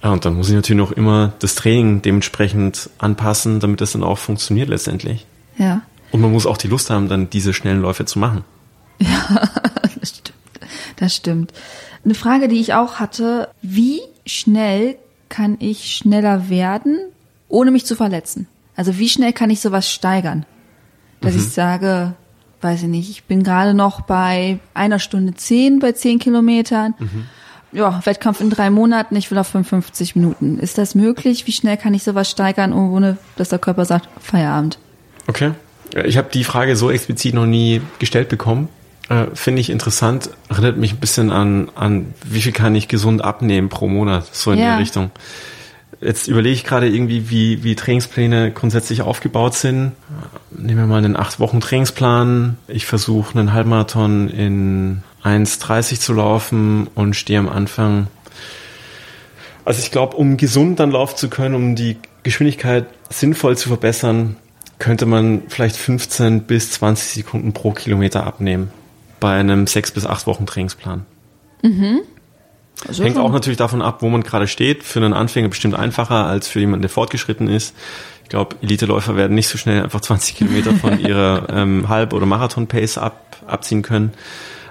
Und dann muss ich natürlich noch immer das Training dementsprechend anpassen, damit das dann auch funktioniert letztendlich. Ja. Und man muss auch die Lust haben, dann diese schnellen Läufe zu machen. Ja, das stimmt. Das stimmt. Eine Frage, die ich auch hatte, wie schnell kann ich schneller werden, ohne mich zu verletzen? Also wie schnell kann ich sowas steigern? Dass ich sage, weiß ich nicht, ich bin gerade noch bei 1:10 bei 10 Kilometern. Ja, Wettkampf in 3 Monaten, ich will auf 55 Minuten. Ist das möglich? Wie schnell kann ich sowas steigern, ohne dass der Körper sagt, Feierabend? Okay. Ich habe die Frage so explizit noch nie gestellt bekommen. Finde ich interessant, erinnert mich ein bisschen an wie viel kann ich gesund abnehmen pro Monat, so in die Richtung. Jetzt überlege ich gerade irgendwie, wie Trainingspläne grundsätzlich aufgebaut sind. Nehmen wir mal einen 8-Wochen Trainingsplan. Ich versuche einen Halbmarathon in 1:30 zu laufen und stehe am Anfang. Also ich glaube, um gesund dann laufen zu können, um die Geschwindigkeit sinnvoll zu verbessern, könnte man vielleicht 15 bis 20 Sekunden pro Kilometer abnehmen. Bei einem 6- bis 8-Wochen Trainingsplan. Also hängt auch natürlich davon ab, wo man gerade steht. Für einen Anfänger bestimmt einfacher als für jemanden, der fortgeschritten ist. Ich glaube, Eliteläufer werden nicht so schnell einfach 20 Kilometer von ihrer Halb- oder Marathon-Pace abziehen können.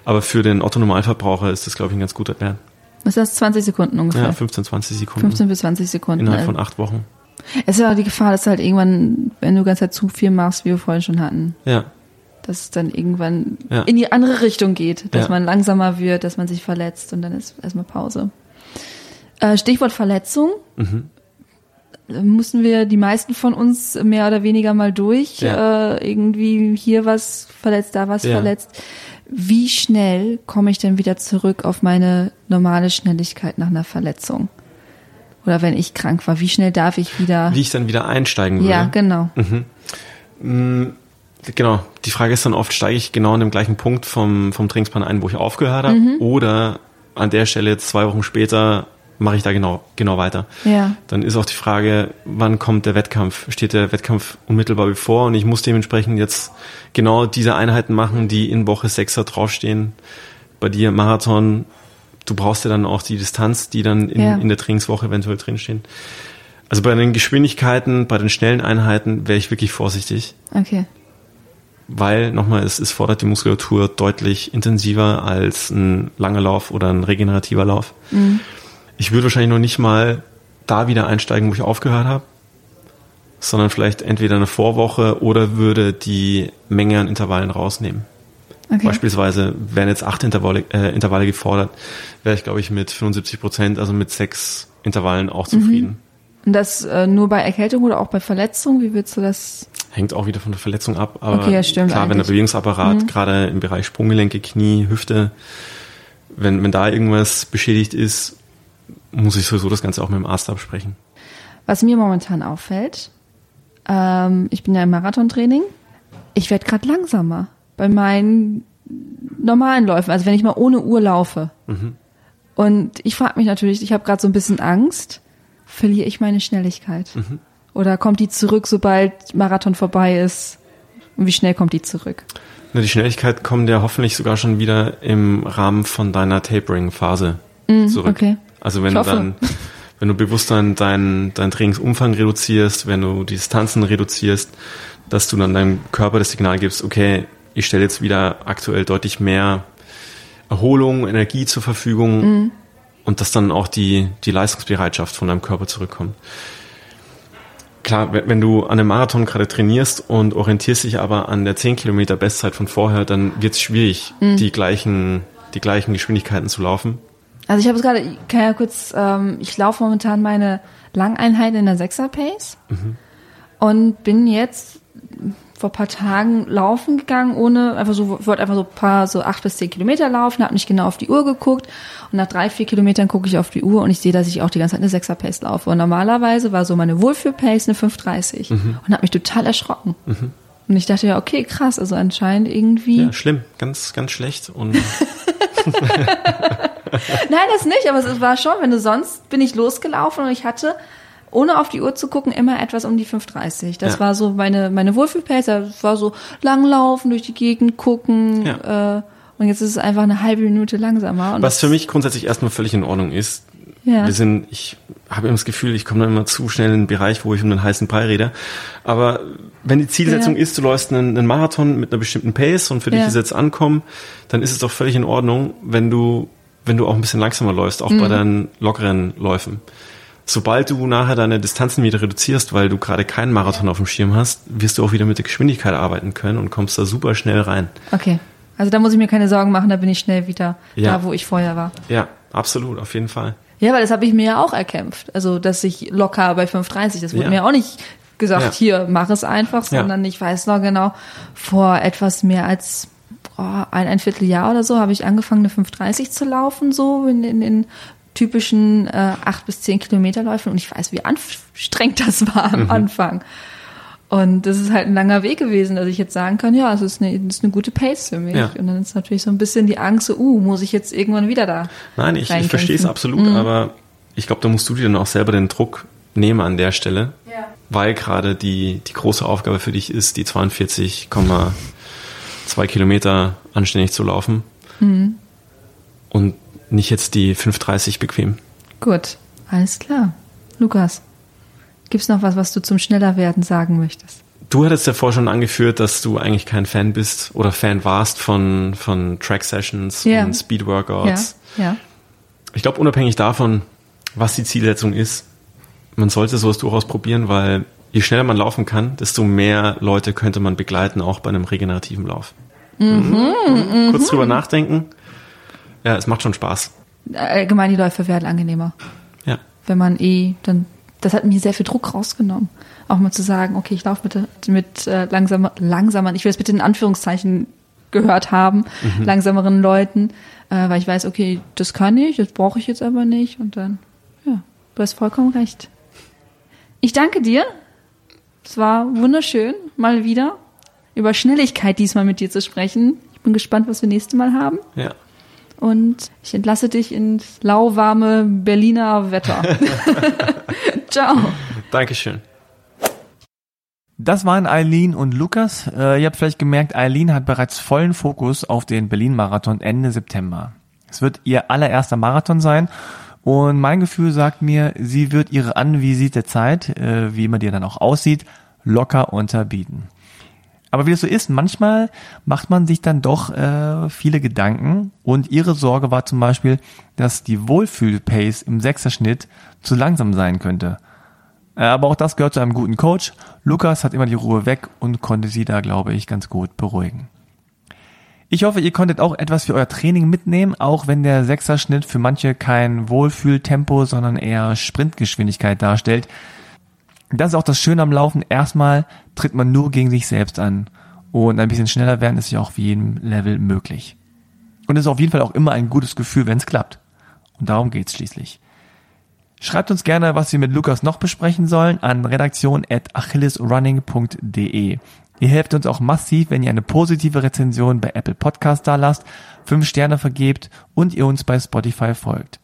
Aber für den Otto-Normalverbraucher ist das, glaube ich, ein ganz guter Plan. Ist das 20 Sekunden ungefähr? Ja, 15, 20 Sekunden. 15 bis 20 Sekunden. Innerhalb von 8 Wochen. Es ist ja die Gefahr, dass du halt irgendwann, wenn du die ganze Zeit zu viel machst, wie wir vorhin schon hatten. Ja. Dass es dann irgendwann in die andere Richtung geht, dass man langsamer wird, dass man sich verletzt und dann ist erstmal Pause. Stichwort Verletzung. Mussten wir die meisten von uns mehr oder weniger mal durch. Irgendwie hier was verletzt, da was verletzt. Wie schnell komme ich denn wieder zurück auf meine normale Schnelligkeit nach einer Verletzung? Oder wenn ich krank war, wie schnell darf ich wieder... Wie ich dann wieder einsteigen würde? Ja, genau. Genau, die Frage ist dann oft, steige ich genau an dem gleichen Punkt vom Trainingsplan ein, wo ich aufgehört habe, oder an der Stelle 2 Wochen später mache ich da genau weiter. Ja. Dann ist auch die Frage, wann kommt der Wettkampf? Steht der Wettkampf unmittelbar bevor und ich muss dementsprechend jetzt genau diese Einheiten machen, die in Woche 6er draufstehen. Bei dir Marathon, du brauchst ja dann auch die Distanz, die dann in der Trainingswoche eventuell drinstehen. Also bei den Geschwindigkeiten, bei den schnellen Einheiten wäre ich wirklich vorsichtig. Okay. Weil, nochmal, es fordert die Muskulatur deutlich intensiver als ein langer Lauf oder ein regenerativer Lauf. Mhm. Ich würde wahrscheinlich noch nicht mal da wieder einsteigen, wo ich aufgehört habe, sondern vielleicht entweder eine Vorwoche oder würde die Menge an Intervallen rausnehmen. Okay. Beispielsweise wären jetzt 8 Intervalle gefordert, wäre ich, glaube ich, mit 75%, also mit 6 Intervallen auch zufrieden. Mhm. Und das nur bei Erkältung oder auch bei Verletzung? Wie würdest du das? Hängt auch wieder von der Verletzung ab. Aber okay, ja, stimmt, klar, eigentlich. Wenn der Bewegungsapparat gerade im Bereich Sprunggelenke, Knie, Hüfte, wenn da irgendwas beschädigt ist, muss ich sowieso das Ganze auch mit dem Arzt absprechen. Was mir momentan auffällt, ich bin ja im Marathontraining, ich werde gerade langsamer bei meinen normalen Läufen, also wenn ich mal ohne Uhr laufe. Mhm. Und ich frage mich natürlich, ich habe gerade so ein bisschen Angst, verliere ich meine Schnelligkeit? Mhm. Oder kommt die zurück, sobald Marathon vorbei ist? Und wie schnell kommt die zurück? Na, die Schnelligkeit kommt ja hoffentlich sogar schon wieder im Rahmen von deiner Tapering-Phase zurück. Okay. Also wenn du bewusst dann deinen Trainingsumfang reduzierst, wenn du die Distanzen reduzierst, dass du dann deinem Körper das Signal gibst, okay, ich stelle jetzt wieder aktuell deutlich mehr Erholung, Energie zur Verfügung, und dass dann auch die Leistungsbereitschaft von deinem Körper zurückkommt. Klar, wenn du an einem Marathon gerade trainierst und orientierst dich aber an der 10 Kilometer Bestzeit von vorher, dann wird es schwierig, die gleichen Geschwindigkeiten zu laufen. Also ich habe es gerade, ich laufe momentan meine Langeinheit in der 6er Pace und bin jetzt vor ein paar Tagen laufen gegangen, ich wollte einfach so 8 bis 10 Kilometer laufen, habe nicht genau auf die Uhr geguckt und nach 3-4 Kilometern gucke ich auf die Uhr und ich sehe, dass ich auch die ganze Zeit eine 6er-Pace laufe. Und normalerweise war so meine Wohlfühl-Pace eine 5:30 und habe mich total erschrocken. Mhm. Und ich dachte ja, okay, krass, also anscheinend irgendwie... Ja, schlimm, ganz, ganz schlecht und... Nein, das nicht, aber es war schon, bin ich losgelaufen und ich hatte... ohne auf die Uhr zu gucken, immer etwas um die 5:30. Das war so meine Wohlfühlpace. Das war so langlaufen, durch die Gegend gucken. Ja. Und jetzt ist es einfach eine halbe Minute langsamer. Und was für mich grundsätzlich erstmal völlig in Ordnung ist. Ja. Ich habe immer das Gefühl, ich komme dann immer zu schnell in einen Bereich, wo ich um den heißen Brei rede. Aber wenn die Zielsetzung ist, du läufst einen Marathon mit einer bestimmten Pace und für dich ist jetzt ankommen, dann ist es doch völlig in Ordnung, wenn du auch ein bisschen langsamer läufst, auch bei deinen lockeren Läufen. Sobald du nachher deine Distanzen wieder reduzierst, weil du gerade keinen Marathon auf dem Schirm hast, wirst du auch wieder mit der Geschwindigkeit arbeiten können und kommst da super schnell rein. Okay, also da muss ich mir keine Sorgen machen, da bin ich schnell wieder da, wo ich vorher war. Ja, absolut, auf jeden Fall. Ja, weil das habe ich mir ja auch erkämpft, also dass ich locker bei 5:30, das wurde mir auch nicht gesagt, hier, mach es einfach, sondern ich weiß noch genau, vor etwas mehr als... ein Vierteljahr oder so habe ich angefangen, eine 5:30 zu laufen, so in typischen 8 bis 10 Kilometer Läufen, und ich weiß, wie anstrengend das war am Anfang. Und das ist halt ein langer Weg gewesen, dass ich jetzt sagen kann, ja, es ist eine gute Pace für mich. Ja. Und dann ist natürlich so ein bisschen die Angst, so, muss ich jetzt irgendwann wieder da? Nein, ich verstehe es absolut, aber ich glaube, da musst du dir dann auch selber den Druck nehmen an der Stelle, weil gerade die große Aufgabe für dich ist, die 42,2 Kilometer anständig zu laufen. Und nicht jetzt die 5:30 bequem. Gut, alles klar. Lukas, gibt's noch was du zum Schnellerwerden sagen möchtest? Du hattest ja vorher schon angeführt, dass du eigentlich kein Fan bist oder Fan warst von Track-Sessions und Speed-Workouts. Ja. Ich glaube, unabhängig davon, was die Zielsetzung ist, man sollte sowas durchaus probieren, weil je schneller man laufen kann, desto mehr Leute könnte man begleiten, auch bei einem regenerativen Lauf. Kurz drüber nachdenken. Ja, es macht schon Spaß. Allgemein, die Läufe werden angenehmer. Ja. Wenn man das hat mir sehr viel Druck rausgenommen. Auch mal zu sagen, okay, ich laufe mit langsameren, ich will es bitte in Anführungszeichen gehört haben, langsameren Leuten, weil ich weiß, okay, das kann ich, das brauche ich jetzt aber nicht. Und dann, ja, du hast vollkommen recht. Ich danke dir. Es war wunderschön, mal wieder über Schnelligkeit diesmal mit dir zu sprechen. Ich bin gespannt, was wir nächstes Mal haben. Ja. und ich entlasse dich ins lauwarme Berliner Wetter. Ciao. Dankeschön. Das waren Eileen und Lukas. Ihr habt vielleicht gemerkt, Eileen hat bereits vollen Fokus auf den Berlin-Marathon Ende September. Es wird ihr allererster Marathon sein und mein Gefühl sagt mir, sie wird ihre Anvisite Zeit, wie immer die dann auch aussieht, locker unterbieten. Aber wie das so ist, manchmal macht man sich dann doch viele Gedanken und ihre Sorge war zum Beispiel, dass die Wohlfühl-Pace im 6er-Schnitt zu langsam sein könnte. Aber auch das gehört zu einem guten Coach. Lukas hat immer die Ruhe weg und konnte sie da, glaube ich, ganz gut beruhigen. Ich hoffe, ihr konntet auch etwas für euer Training mitnehmen, auch wenn der 6er-Schnitt für manche kein Wohlfühltempo, sondern eher Sprintgeschwindigkeit darstellt. Das ist auch das Schöne am Laufen. Erstmal tritt man nur gegen sich selbst an. Und ein bisschen schneller werden ist ja auch auf jedem Level möglich. Und es ist auf jeden Fall auch immer ein gutes Gefühl, wenn es klappt. Und darum geht's schließlich. Schreibt uns gerne, was wir mit Lukas noch besprechen sollen, an redaktion@achillesrunning.de. Ihr helft uns auch massiv, wenn ihr eine positive Rezension bei Apple Podcast dalasst, 5 Sterne vergebt und ihr uns bei Spotify folgt.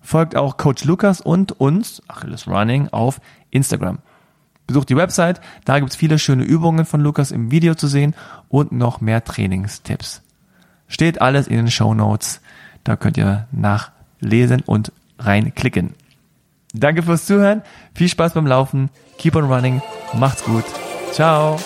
Folgt auch Coach Lukas und uns, Achilles Running, auf Instagram. Besucht die Website, da gibt's viele schöne Übungen von Lukas im Video zu sehen und noch mehr Trainingstipps. Steht alles in den Shownotes, da könnt ihr nachlesen und reinklicken. Danke fürs Zuhören, viel Spaß beim Laufen, keep on running, macht's gut, ciao!